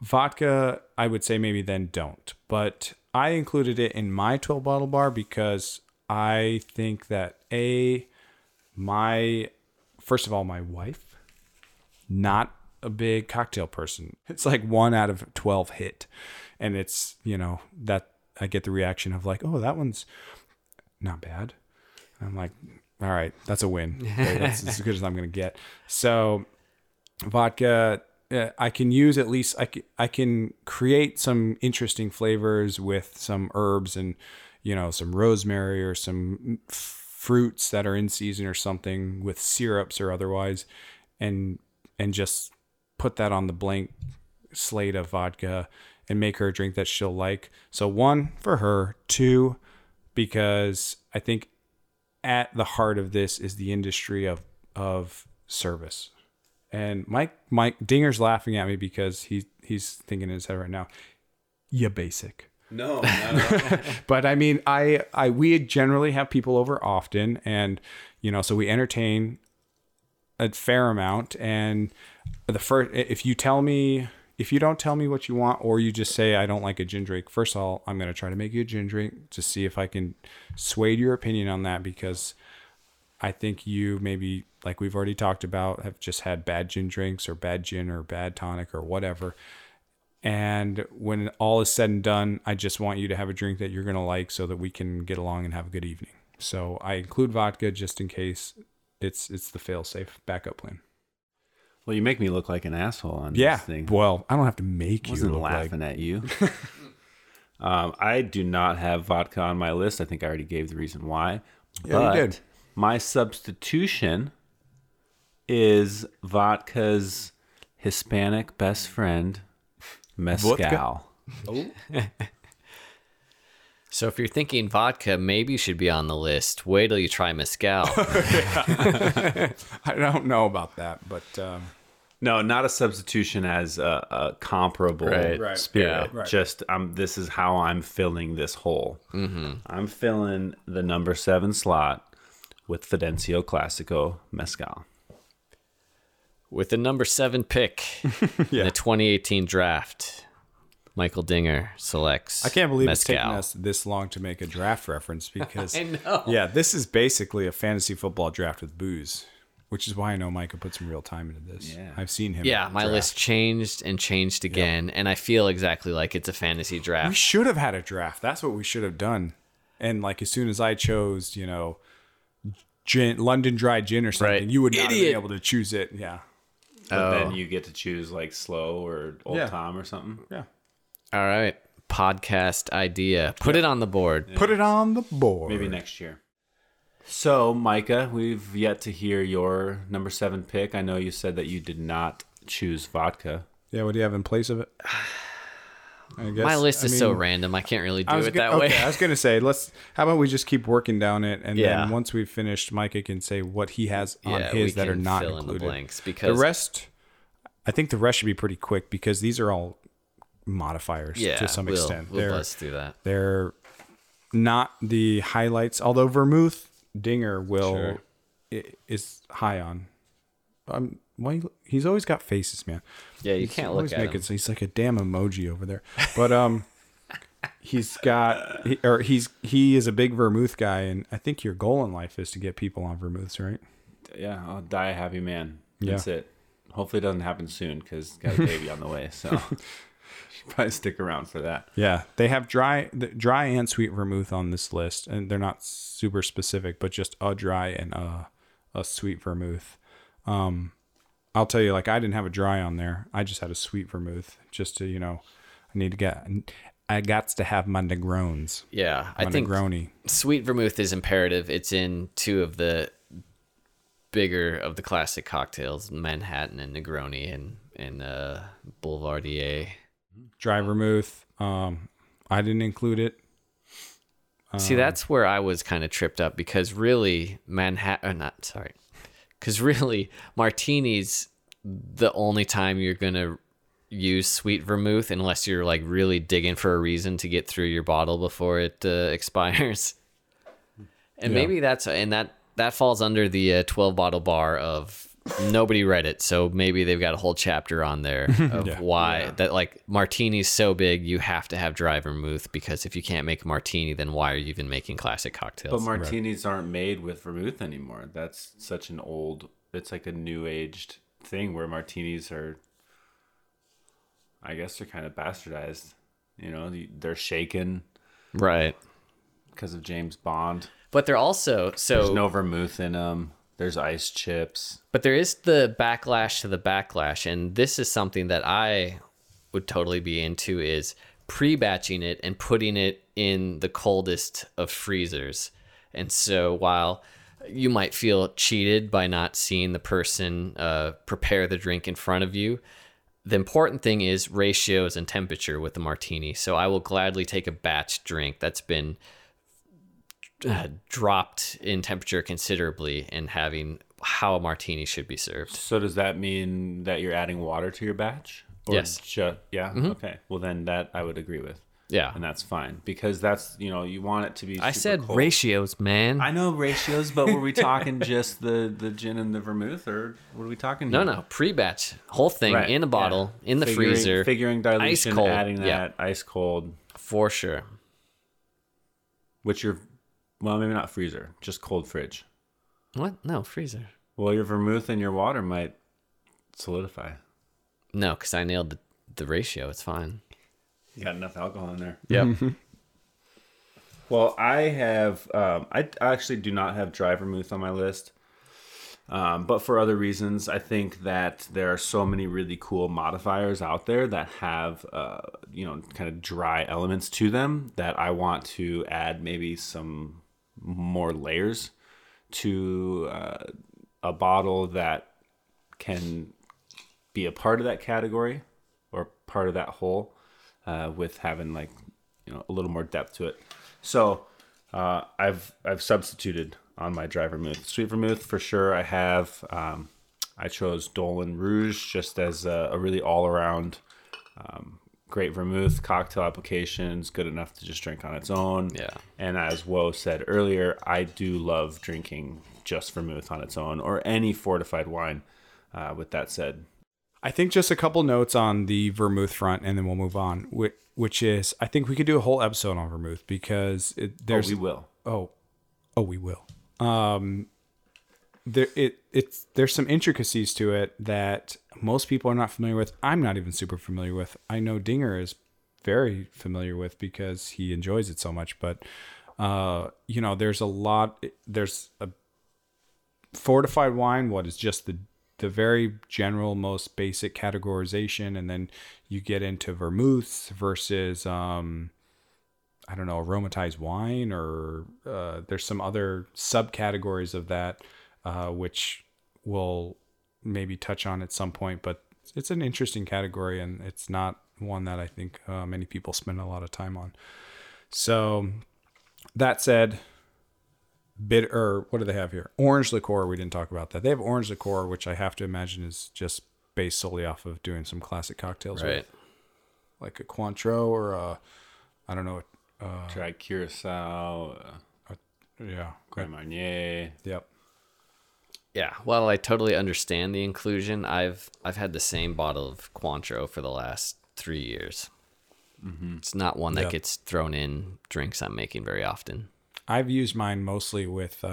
vodka, I would say maybe then don't. But I included it in my 12 bottle bar because I think that my wife, not a big cocktail person. It's like 1 out of 12 hit, and it's that I get the reaction of like, oh, that one's not bad. I'm like, all right, that's a win. Okay, that's as good as I'm going to get. So vodka, I can use at least, I can create some interesting flavors with some herbs and, you know, some rosemary or some fruits that are in season or something with syrups or otherwise, and just put that on the blank slate of vodka and make her a drink that she'll like. So one, for her. Two, because I think at the heart of this is the industry of service. And Mike Dinger's laughing at me because he's thinking in his head right now, you basic. No, not at all. But I mean, we generally have people over often, and you know, so we entertain a fair amount. And the first, if you don't tell me what you want, or you just say, I don't like a gin drink, first of all, I'm going to try to make you a gin drink to see if I can sway your opinion on that, because I think you maybe, like we've already talked about, have just had bad gin drinks or bad gin or bad tonic or whatever. And when all is said and done, I just want you to have a drink that you're going to like so that we can get along and have a good evening. So I include vodka just in case it's the fail-safe backup plan. Well, you make me look like an asshole on this thing. Well, I don't have to make you look laughing at you. I do not have vodka on my list. I think I already gave the reason why. Yeah, but you did. My substitution is vodka's Hispanic best friend, mezcal. Oh. So if you're thinking vodka maybe should be on the list, wait till you try mezcal. I don't know about that, but no, not a substitution as a comparable spirit. Yeah, right. Just this is how I'm filling this hole. Mm-hmm. I'm filling the number 7 slot with Fidencio Classico mezcal. With the number 7 pick in the 2018 draft, Michael Dinger selects mezcal. I can't believe it's taken us this long to make a draft reference, because I know. Yeah, this is basically a fantasy football draft with booze, which is why I know Michael put some real time into this. Yeah. I've seen him. Yeah, my list changed and changed again, and I feel exactly like it's a fantasy draft. We should have had a draft. That's what we should have done. And like as soon as I chose, you know, gin, London dry gin or something, you would not be able to choose it. Yeah. But then you get to choose like slow or old Tom or something. Yeah. All right. Podcast idea. Put it on the board. Yeah. Put it on the board. Maybe next year. So, Micah, we've yet to hear your number 7 pick. I know you said that you did not choose vodka. Yeah. What do you have in place of it? I guess. My list is so random. I can't really do it that way. I was going to say, how about we just keep working down it, and then once we've finished, Micah can say what he has on his that are not included. In the blanks, because the rest, I think the rest should be pretty quick, because these are all modifiers to some extent. Let's do that. They're not the highlights, although Vermouth Dinger is high on. Why he's always got faces, man. Yeah, you can't look at him. He's like a damn emoji over there. But he is a big vermouth guy, and I think your goal in life is to get people on vermouths, right? Yeah, I'll die a happy man. That's it. Hopefully, it doesn't happen soon, because got a baby on the way, so you should probably stick around for that. Yeah, they have dry and sweet vermouth on this list, and they're not super specific, but just a dry and a sweet vermouth. I'll tell you, like, I didn't have a dry on there. I just had a sweet vermouth just to, you know, I got to have my Negronis. Yeah. I think Negroni. Sweet vermouth is imperative. It's in two of the bigger of the classic cocktails, Manhattan and Negroni and Boulevardier. Dry vermouth. I didn't include it. See, that's where I was kind of tripped up, because really martini's the only time you're going to use sweet vermouth, unless you're like really digging for a reason to get through your bottle before it expires. And maybe that falls under the 12 bottle bar of nobody read it. So maybe they've got a whole chapter on there of why that, like, martini's so big, you have to have dry vermouth, because if you can't make a martini, then why are you even making classic cocktails? But martinis aren't made with vermouth anymore. That's such an old, it's like a new aged thing where martinis are, I guess they're kind of bastardized. You know, they're shaken. Right. Because of James Bond. But they're also... There's no vermouth in them. There's ice chips. But there is the backlash to the backlash. And this is something that I would totally be into is pre-batching it and putting it in the coldest of freezers. And so while you might feel cheated by not seeing the person prepare the drink in front of you, the important thing is ratios and temperature with the martini. So I will gladly take a batch drink that's been dropped in temperature considerably and having how a martini should be served. So does that mean that you're adding water to your batch? Or yes. Yeah. Mm-hmm. Okay. Well, then that I would agree with. Yeah. And that's fine because that's, you know, you want it to be. I said cold. Ratios, man. I know ratios, but were we talking just the gin and the vermouth or what are we talking? No, pre-batch, whole thing right. In a bottle, yeah. In the freezer. Figuring dilution, ice cold. Adding that, yeah. Ice cold. For sure. Which your, well, maybe not freezer, just cold fridge. What? No, freezer. Well, your vermouth and your water might solidify. No, because I nailed the ratio. It's fine. You got enough alcohol in there. Yep. Mm-hmm. Well, I have... I actually do not have dry vermouth on my list. But for other reasons, I think that there are so many really cool modifiers out there that have, kind of dry elements to them that I want to add maybe some more layers to a bottle that can be a part of that category or part of that whole... with having a little more depth to it. So I've substituted on my dry vermouth. Sweet vermouth for sure I have. I chose Lillet Rouge just as a really all-around great vermouth. Cocktail applications, good enough to just drink on its own. Yeah. And as Wo said earlier, I do love drinking just vermouth on its own or any fortified wine. With that said, I think just a couple notes on the vermouth front, and then we'll move on, which is I think we could do a whole episode on vermouth because there's... Oh, we will. There's some intricacies to it that most people are not familiar with. I'm not even super familiar with. I know Dinger is very familiar with because he enjoys it so much, but there's a fortified wine, what is just the very general, most basic categorization. And then you get into vermouths versus, aromatized wine or there's some other subcategories of that, which we'll maybe touch on at some point. But it's an interesting category and it's not one that I think many people spend a lot of time on. So that said... what do they have here? Orange liqueur. We didn't talk about that. They have orange liqueur, which I have to imagine is just based solely off of doing some classic cocktails, right? With, like a Cointreau or try Curacao. Grand Marnier. Yep. Yeah. While I totally understand the inclusion, I've had the same bottle of Cointreau for the last 3 years. Mm-hmm. It's not one that gets thrown in drinks I'm making very often. I've used mine mostly with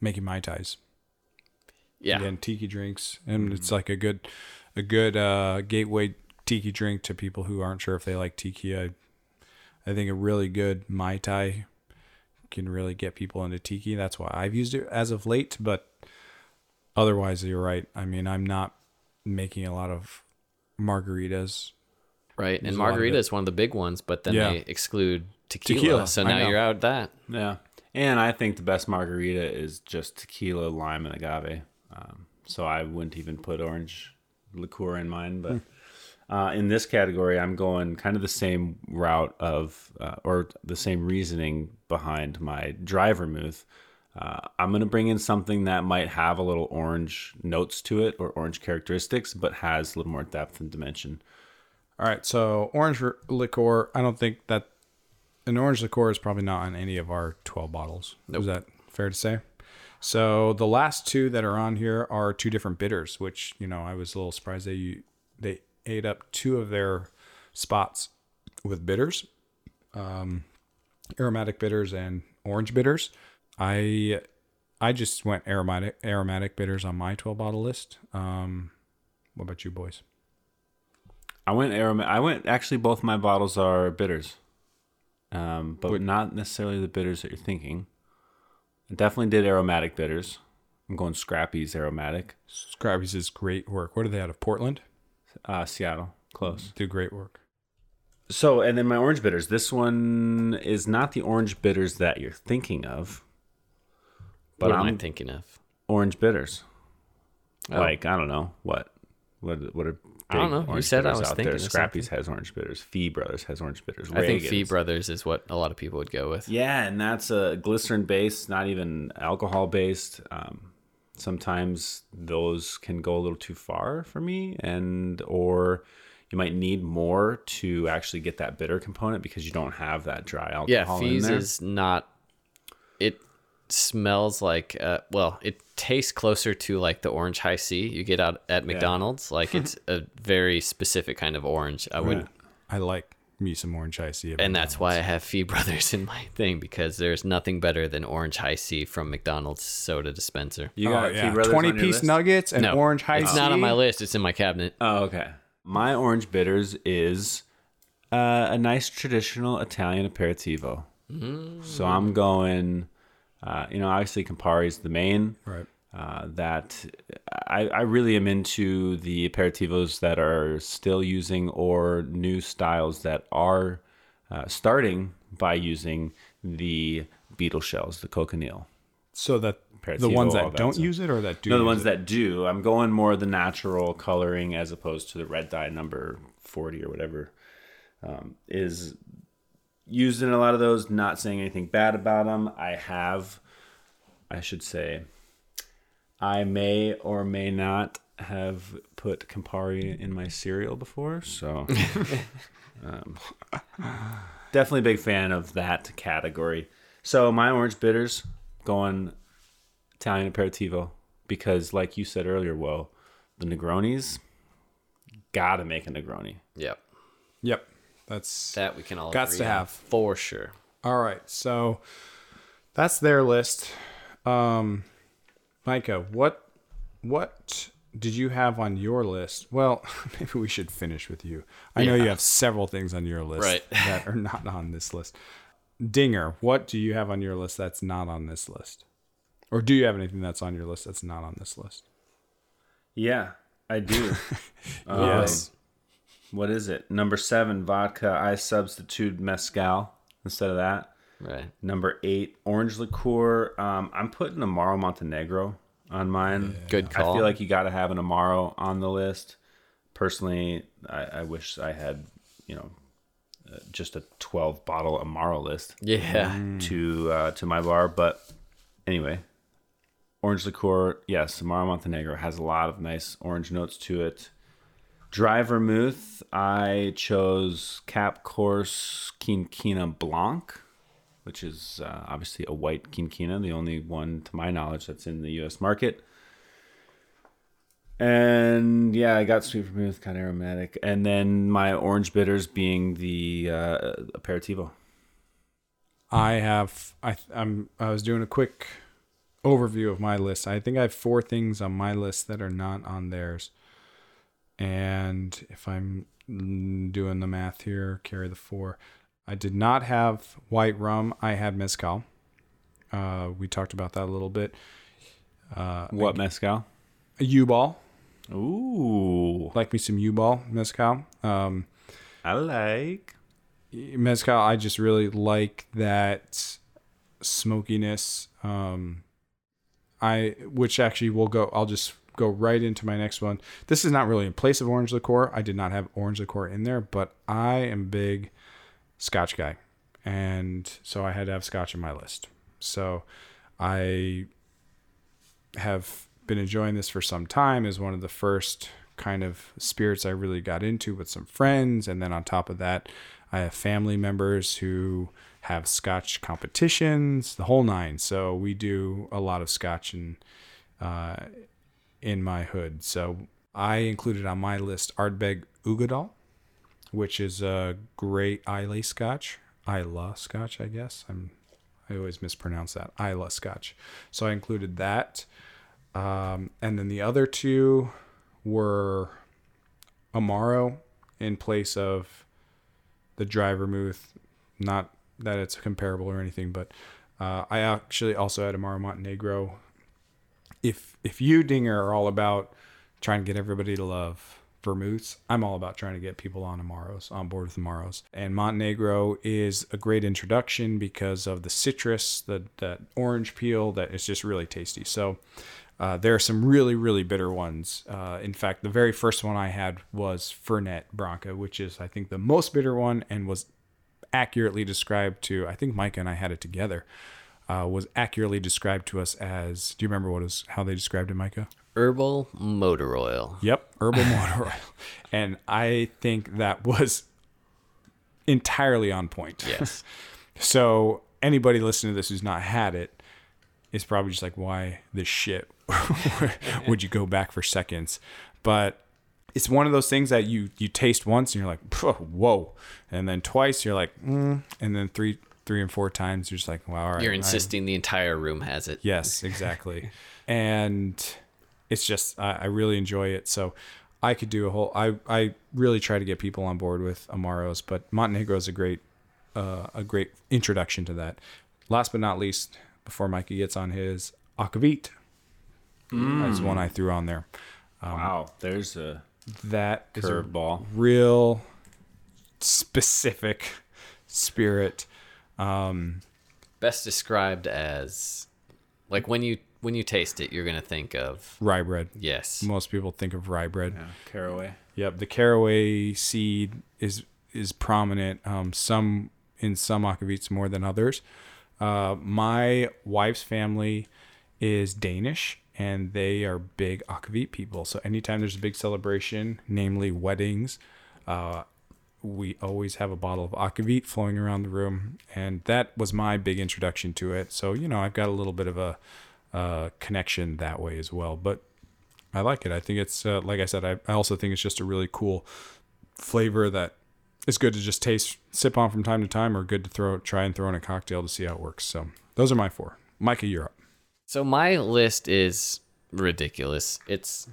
making Mai Tais. Yeah. And tiki drinks. And It's like a good gateway tiki drink to people who aren't sure if they like tiki. I think a really good Mai Tai can really get people into tiki. That's why I've used it as of late. But otherwise, you're right. I mean, I'm not making a lot of margaritas. Right. And margarita is one of the big ones, but then they exclude... Tequila. So now you're out that. Yeah. And I think the best margarita is just tequila, lime, and agave. So I wouldn't even put orange liqueur in mine. But in this category, I'm going kind of the same route of, or the same reasoning behind my dry vermouth. I'm going to bring in something that might have a little orange notes to it or orange characteristics, but has a little more depth and dimension. All right. So orange liqueur, I don't think that. An orange liqueur is probably not on any of our 12 bottles. Nope. Is that fair to say? So the last two that are on here are two different bitters, which, I was a little surprised they ate up two of their spots with bitters, aromatic bitters and orange bitters. I just went aromatic bitters on my 12 bottle list. What about you boys? I went actually both my bottles are bitters. but not necessarily the bitters that you're thinking. I definitely did aromatic bitters. I'm going Scrappy's aromatic. Scrappy's is great work. What are they out of, Portland? Seattle. Close. Do great work. So, and then my orange bitters. This one is not the orange bitters that you're thinking of. But what am I thinking of? Orange bitters. Oh. Like, I don't know. What are big, I don't know. You said I was thinking. Scrappy's has orange bitters. Fee Brothers has orange bitters. I think Fee Brothers is what a lot of people would go with. Yeah, and that's a glycerin-based, not even alcohol-based. Sometimes those can go a little too far for me, or you might need more to actually get that bitter component because you don't have that dry alcohol in there. Yeah, Fees is not... It smells like... it tastes closer to like the orange high C you get out at McDonald's. Yeah. Like it's a very specific kind of orange. I like me some orange high C. And that's why I have Fee Brothers in my thing, because there's nothing better than orange high C from McDonald's soda dispenser. You got Fee Brothers 20-piece nuggets and orange high C? It's not on my list. It's in my cabinet. Oh, okay. My orange bitters is a nice traditional Italian aperitivo. Mm. So I'm going, obviously Campari's the main. Right. That I really am into the aperitivos that are still using or new styles that are starting by using the beetle shells, the cochineal. So that the ones that don't use it or that do? No, the ones that do. I'm going more the natural coloring as opposed to the red dye number 40 or whatever is used in a lot of those. Not saying anything bad about them. I may or may not have put Campari in my cereal before, so definitely a big fan of that category. So my orange bitters going Italian aperitivo, because like you said earlier, Will, the Negronis, gotta make a Negroni. Yep. That we can all agree to have for sure. All right, so that's their list. Micah, what did you have on your list? Well, maybe we should finish with you. I know you have several things on your list that are not on this list. Dinger, what do you have on your list that's not on this list? Or do you have anything that's on your list that's not on this list? Yeah, I do. Yes. What is it? Number 7, vodka. I substitute mezcal instead of that. Right. Number 8, orange liqueur. I'm putting Amaro Montenegro on mine. Yeah. Good call. I feel like you got to have an Amaro on the list. Personally, I wish I had, just a 12 bottle Amaro list. Yeah. To my bar, but anyway, orange liqueur. Yes, Amaro Montenegro has a lot of nice orange notes to it. Dry vermouth. I chose Cap Corse Quinquina Blanc, which is obviously a white quinquina, the only one, to my knowledge, that's in the U.S. market. And yeah, I got sweet vermouth, kind of aromatic. And then my orange bitters being the aperitivo. I was doing a quick overview of my list. I think I have 4 things on my list that are not on theirs. And if I'm doing the math here, carry the 4. I did not have white rum. I had mezcal. We talked about that a little bit. What mezcal? A U-Ball. Ooh. Like me some U-Ball mezcal. I like. Mezcal, I just really like that smokiness. I'll just go right into my next one. This is not really in place of orange liqueur. I did not have orange liqueur in there, but I am big Scotch guy, and so I had to have Scotch in my list. So I have been enjoying this for some time as one of the first kind of spirits I really got into with some friends, and then on top of that, I have family members who have Scotch competitions, the whole nine. So we do a lot of Scotch in my hood. So I included on my list Ardbeg Ugadal, which is a great Islay Scotch. Islay Scotch, I guess. I always mispronounce that. Islay Scotch. So I included that. And then the other 2 were Amaro in place of the dry vermouth. Not that it's comparable or anything, but I actually also had Amaro Montenegro. If you, Dinger, are all about trying to get everybody to love vermouths, I'm all about trying to get people on Amaros, on board with Amaros. And Montenegro is a great introduction because of the citrus, that orange peel, that is just really tasty. So there are some really, really bitter ones. In fact, the very first one I had was Fernet Branca, which is, I think, the most bitter one, and was accurately described to, I think Micah and I had it together, was accurately described to us as, do you remember how they described it, Micah? Herbal motor oil. Yep, herbal motor oil. And I think that was entirely on point. Yes. So anybody listening to this who's not had it is probably just like, why this shit? Would you go back for seconds? But it's one of those things that you taste once and you're like, whoa. And then twice you're like, and then three and four times you're just like, wow, all right. You're insisting the entire room has it. Yes, exactly. And it's just, I really enjoy it. So I could do a whole, I really try to get people on board with Amaros, but Montenegro is a great introduction to that. Last but not least, before Mikey gets on his, Akavit. That's one I threw on there. Wow. There's that curveball. Real specific spirit. Best described as, like, when you taste it, you're going to think of rye bread. Yes. Most people think of rye bread. Yeah, caraway. Yep. The caraway seed is prominent. In some akavits more than others. My wife's family is Danish, and they are big akavit people. So anytime there's a big celebration, namely weddings, we always have a bottle of akavit flowing around the room. And that was my big introduction to it. So, I've got a little bit of a connection that way as well, but I like it. I think it's like I said, I also think it's just a really cool flavor that is good to just taste, sip on from time to time, or good to try and throw in a cocktail to see how it works. So those are my four. Micah, you're up. So my list is ridiculous. It's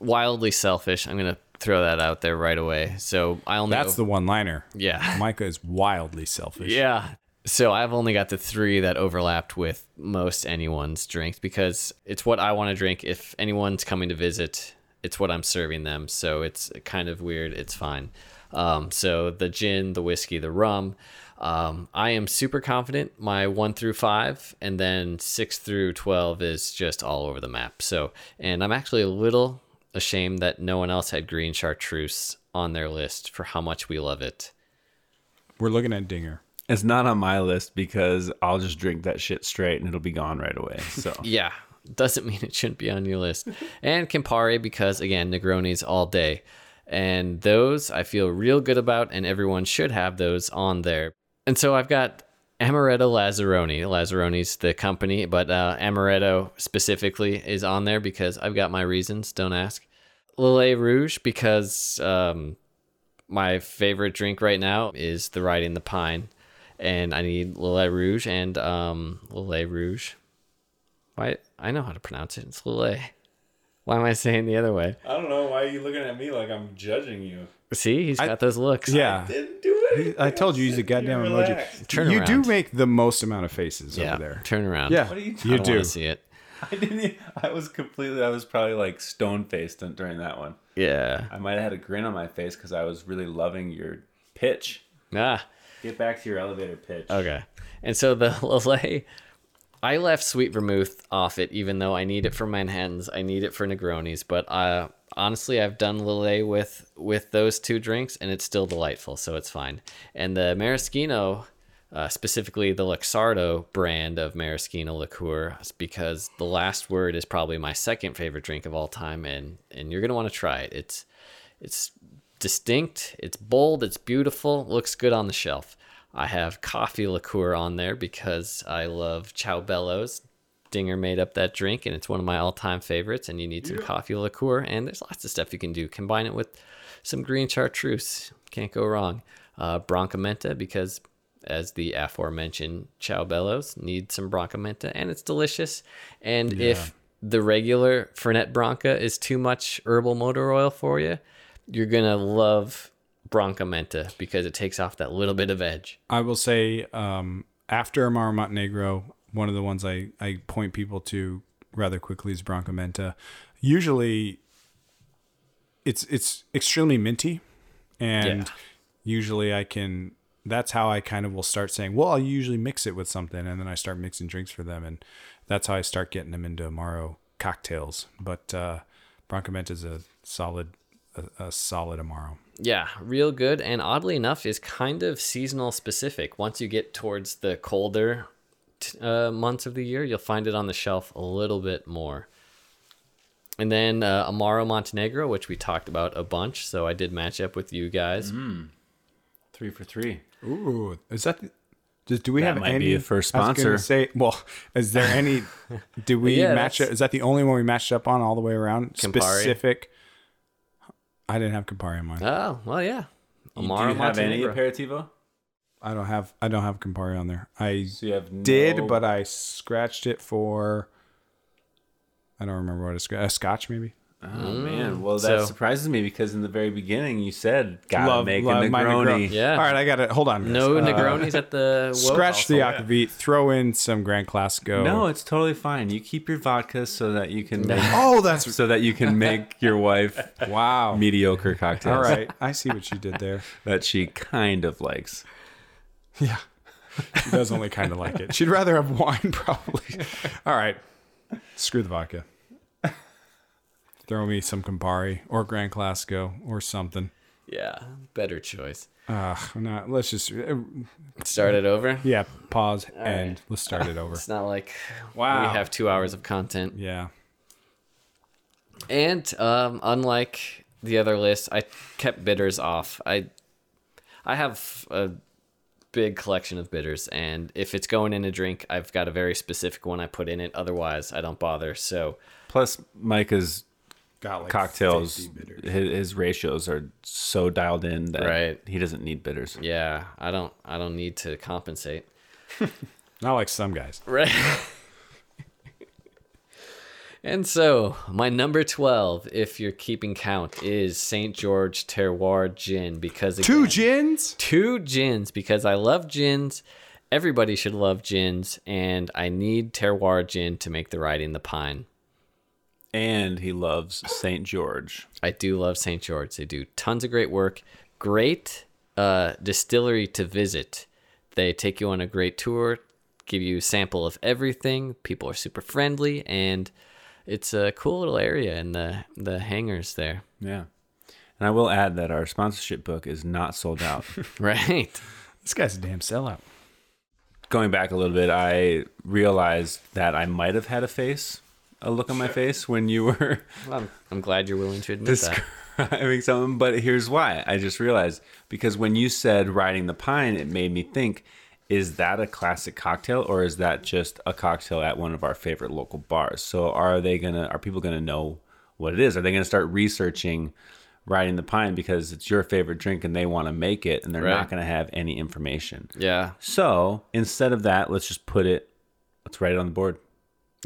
wildly selfish. I'm gonna throw that out there right away. So that's the one-liner. Yeah, Micah is wildly selfish. Yeah. So I've only got the three that overlapped with most anyone's drink, because it's what I want to drink. If anyone's coming to visit, it's what I'm serving them. So it's kind of weird. It's fine. So the gin, the whiskey, the rum. I am super confident. My 1 through 5, and then 6 through 12 is just all over the map. So, and I'm actually a little ashamed that no one else had Green Chartreuse on their list for how much we love it. We're looking at Dinger. It's not on my list because I'll just drink that shit straight and it'll be gone right away. So yeah, doesn't mean it shouldn't be on your list. And Campari, because again, Negronis all day. And those I feel real good about, and everyone should have those on there. And so I've got Amaretto Lazzaroni. Lazzaroni's the company, but Amaretto specifically is on there because I've got my reasons. Don't ask. Lillet Rouge, because my favorite drink right now is the Riding the Pine. And I need Lillet Rouge and Lillet Rouge. Why? I know how to pronounce it. It's Lillet. Why am I saying the other way? I don't know. Why are you looking at me like I'm judging you? See, he's got those looks. Yeah. I didn't do anything. I told you, he's a goddamn emoji. Turn around. You do make the most amount of faces over there. Turn around. Yeah. What are you doing? I don't want to see it. I was probably like stone-faced during that one. Yeah. I might have had a grin on my face because I was really loving your pitch. Ah. Get back to your elevator pitch. Okay. And so the Lillet, I left sweet vermouth off it, even though I need it for Manhattans. I need it for Negronis. But honestly, I've done Lillet with those two drinks, and it's still delightful, so it's fine. And the Maraschino, specifically the Luxardo brand of Maraschino liqueur, because the last word is probably my second favorite drink of all time, and you're going to want to try it. It's distinct, it's bold, it's beautiful, looks good on the shelf. I have coffee liqueur on there because I love Chow Bellows. Dinger made up that drink, and it's one of my all-time favorites, and you need some coffee liqueur, and there's lots of stuff you can do. Combine it with some green chartreuse. Can't go wrong. Branca Menta, because as the aforementioned Chow Bellows, need some Branca Menta, and it's delicious. And if the regular Fernet Branca is too much herbal motor oil for you, you're going to love Branca Menta because it takes off that little bit of edge. I will say, after Amaro Montenegro, one of the ones I point people to rather quickly is Branca Menta. Usually it's extremely minty, and usually I can, that's how I kind of will start saying, well, I'll usually mix it with something, and then I start mixing drinks for them, and that's how I start getting them into Amaro cocktails. But Branca Menta is a solid Amaro. Yeah, real good, and oddly enough is kind of seasonal specific. Once you get towards the colder months of the year, you'll find it on the shelf a little bit more. And then Amaro Montenegro, which we talked about a bunch, so I did match up with you guys. 3 for 3. Ooh, is that? Do we have might any be a first sponsor? I was gonna say, well, is there any? Do we match up? Is that the only one we matched up on all the way around? Campari. Specific. I didn't have Campari in mine. Oh well, yeah. Amaro, do you have any aperitivo? I don't have Campari on there. But I scratched it for. I don't remember what a Scotch maybe. Oh man, well that surprises me because in the very beginning you said gotta make a Negroni. Yeah. All right, I got it. Hold on. No Negronis at the scratch the Akavit. Throw in some Grand Classico. No, it's totally fine. You keep your vodka so that you can make your wife mediocre cocktails. All right, I see what you did there. That she kind of likes. Yeah, she does only kind of like it. She'd rather have wine probably. All right. Screw the vodka. Throw me some Campari or Grand Classico or something. Yeah, better choice. Let's just start it over. Yeah, pause and let's start it over. It's not like we have 2 hours of content. Yeah. And unlike the other list, I kept bitters off. I have a big collection of bitters, and if it's going in a drink, I've got a very specific one I put in it. Otherwise, I don't bother. So, plus Micah's got like cocktails, his ratios are so dialed in that he doesn't need bitters. Yeah, I don't need to compensate. Not like some guys, right? And so, my number 12, if you're keeping count, is St. George Terroir Gin. Because again, Two gins, because I love gins. Everybody should love gins. And I need Terroir Gin to make the Riding the Pine. And he loves St. George. I do love St. George. They do tons of great work. Great distillery to visit. They take you on a great tour, give you a sample of everything. People are super friendly, and it's a cool little area in the hangars there. Yeah. And I will add that our sponsorship book is not sold out. Right. This guy's a damn sellout. Going back a little bit, I realized that I might have had a look on my face when you were... Well, I'm glad you're willing to admit describing something, but here's why. I just realized, because when you said Riding the Pine, it made me think, is that a classic cocktail, or is that just a cocktail at one of our favorite local bars? So are people going to know what it is? Are they going to start researching Riding the Pine because it's your favorite drink and they want to make it, and they're not going to have any information? Yeah. So instead of that, let's write it on the board.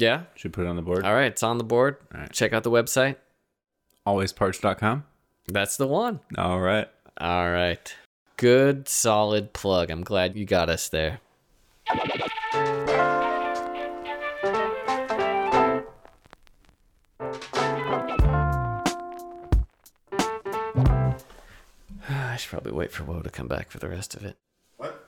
Yeah. Should put it on the board. All right. It's on the board. All right. Check out the website. Alwaysparched.com. That's the one. All right. Good, solid plug. I'm glad you got us there. I should probably wait for Woe to come back for the rest of it. What?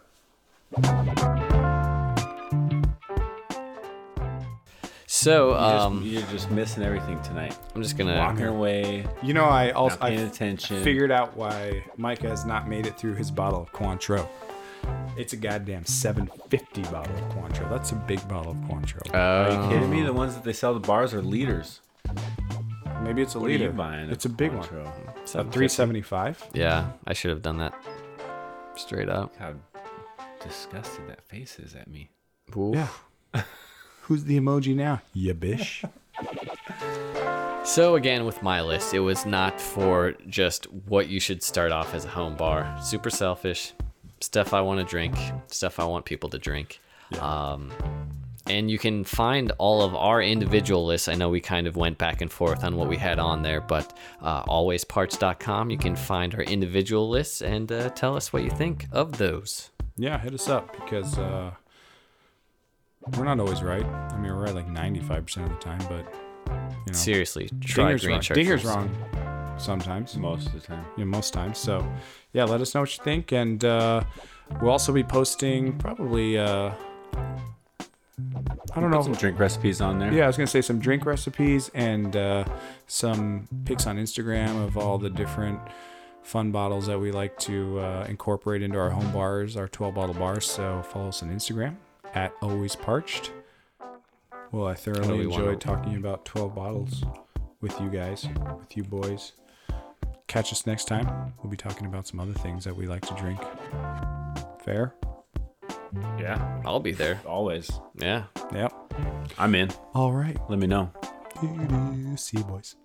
So, you're just missing everything tonight. I'm just gonna walk away. You know, I also figured out why Micah has not made it through his bottle of Cointreau. It's a goddamn 750 bottle of Cointreau. That's a big bottle of Cointreau. Are you kidding me? The ones that they sell at the bars are liters. Maybe it's a liter. Are you buying? It's a big Cointreau. One. It's a 375. Yeah, I should have done that. Straight up. Look how disgusted that face is at me. Ooh. Yeah. Who's the emoji now? Ya bish. So again, with my list, it was not for just what you should start off as a home bar. Super selfish. Stuff I want to drink. Stuff I want people to drink. Yeah. And you can find all of our individual lists. I know we kind of went back and forth on what we had on there, but alwaysparts.com, you can find our individual lists and tell us what you think of those. Yeah, hit us up because we're not always right. I mean, we're right like 95% of the time, but you know, seriously, try Green Chartreuse. Dinger's wrong sometimes. Most of the time. Yeah, most times. So yeah, let us know what you think. And we'll also be posting probably... I don't know. Some drink recipes on there. Yeah, I was going to say some drink recipes and some pics on Instagram of all the different fun bottles that we like to incorporate into our home bars, our 12 bottle bars. So follow us on Instagram at alwaysparched. Well, I thoroughly enjoyed talking about 12 bottles with you guys, with you boys. Catch us next time. We'll be talking about some other things that we like to drink. Fair? Yeah, I'll be there always. Yeah, yep, I'm in. All right, let me know. See you, boys.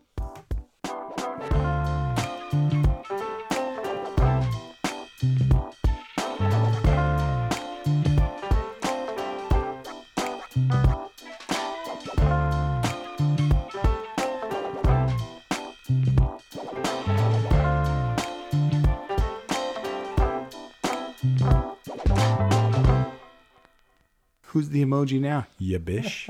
Who's the emoji now? Ya bish.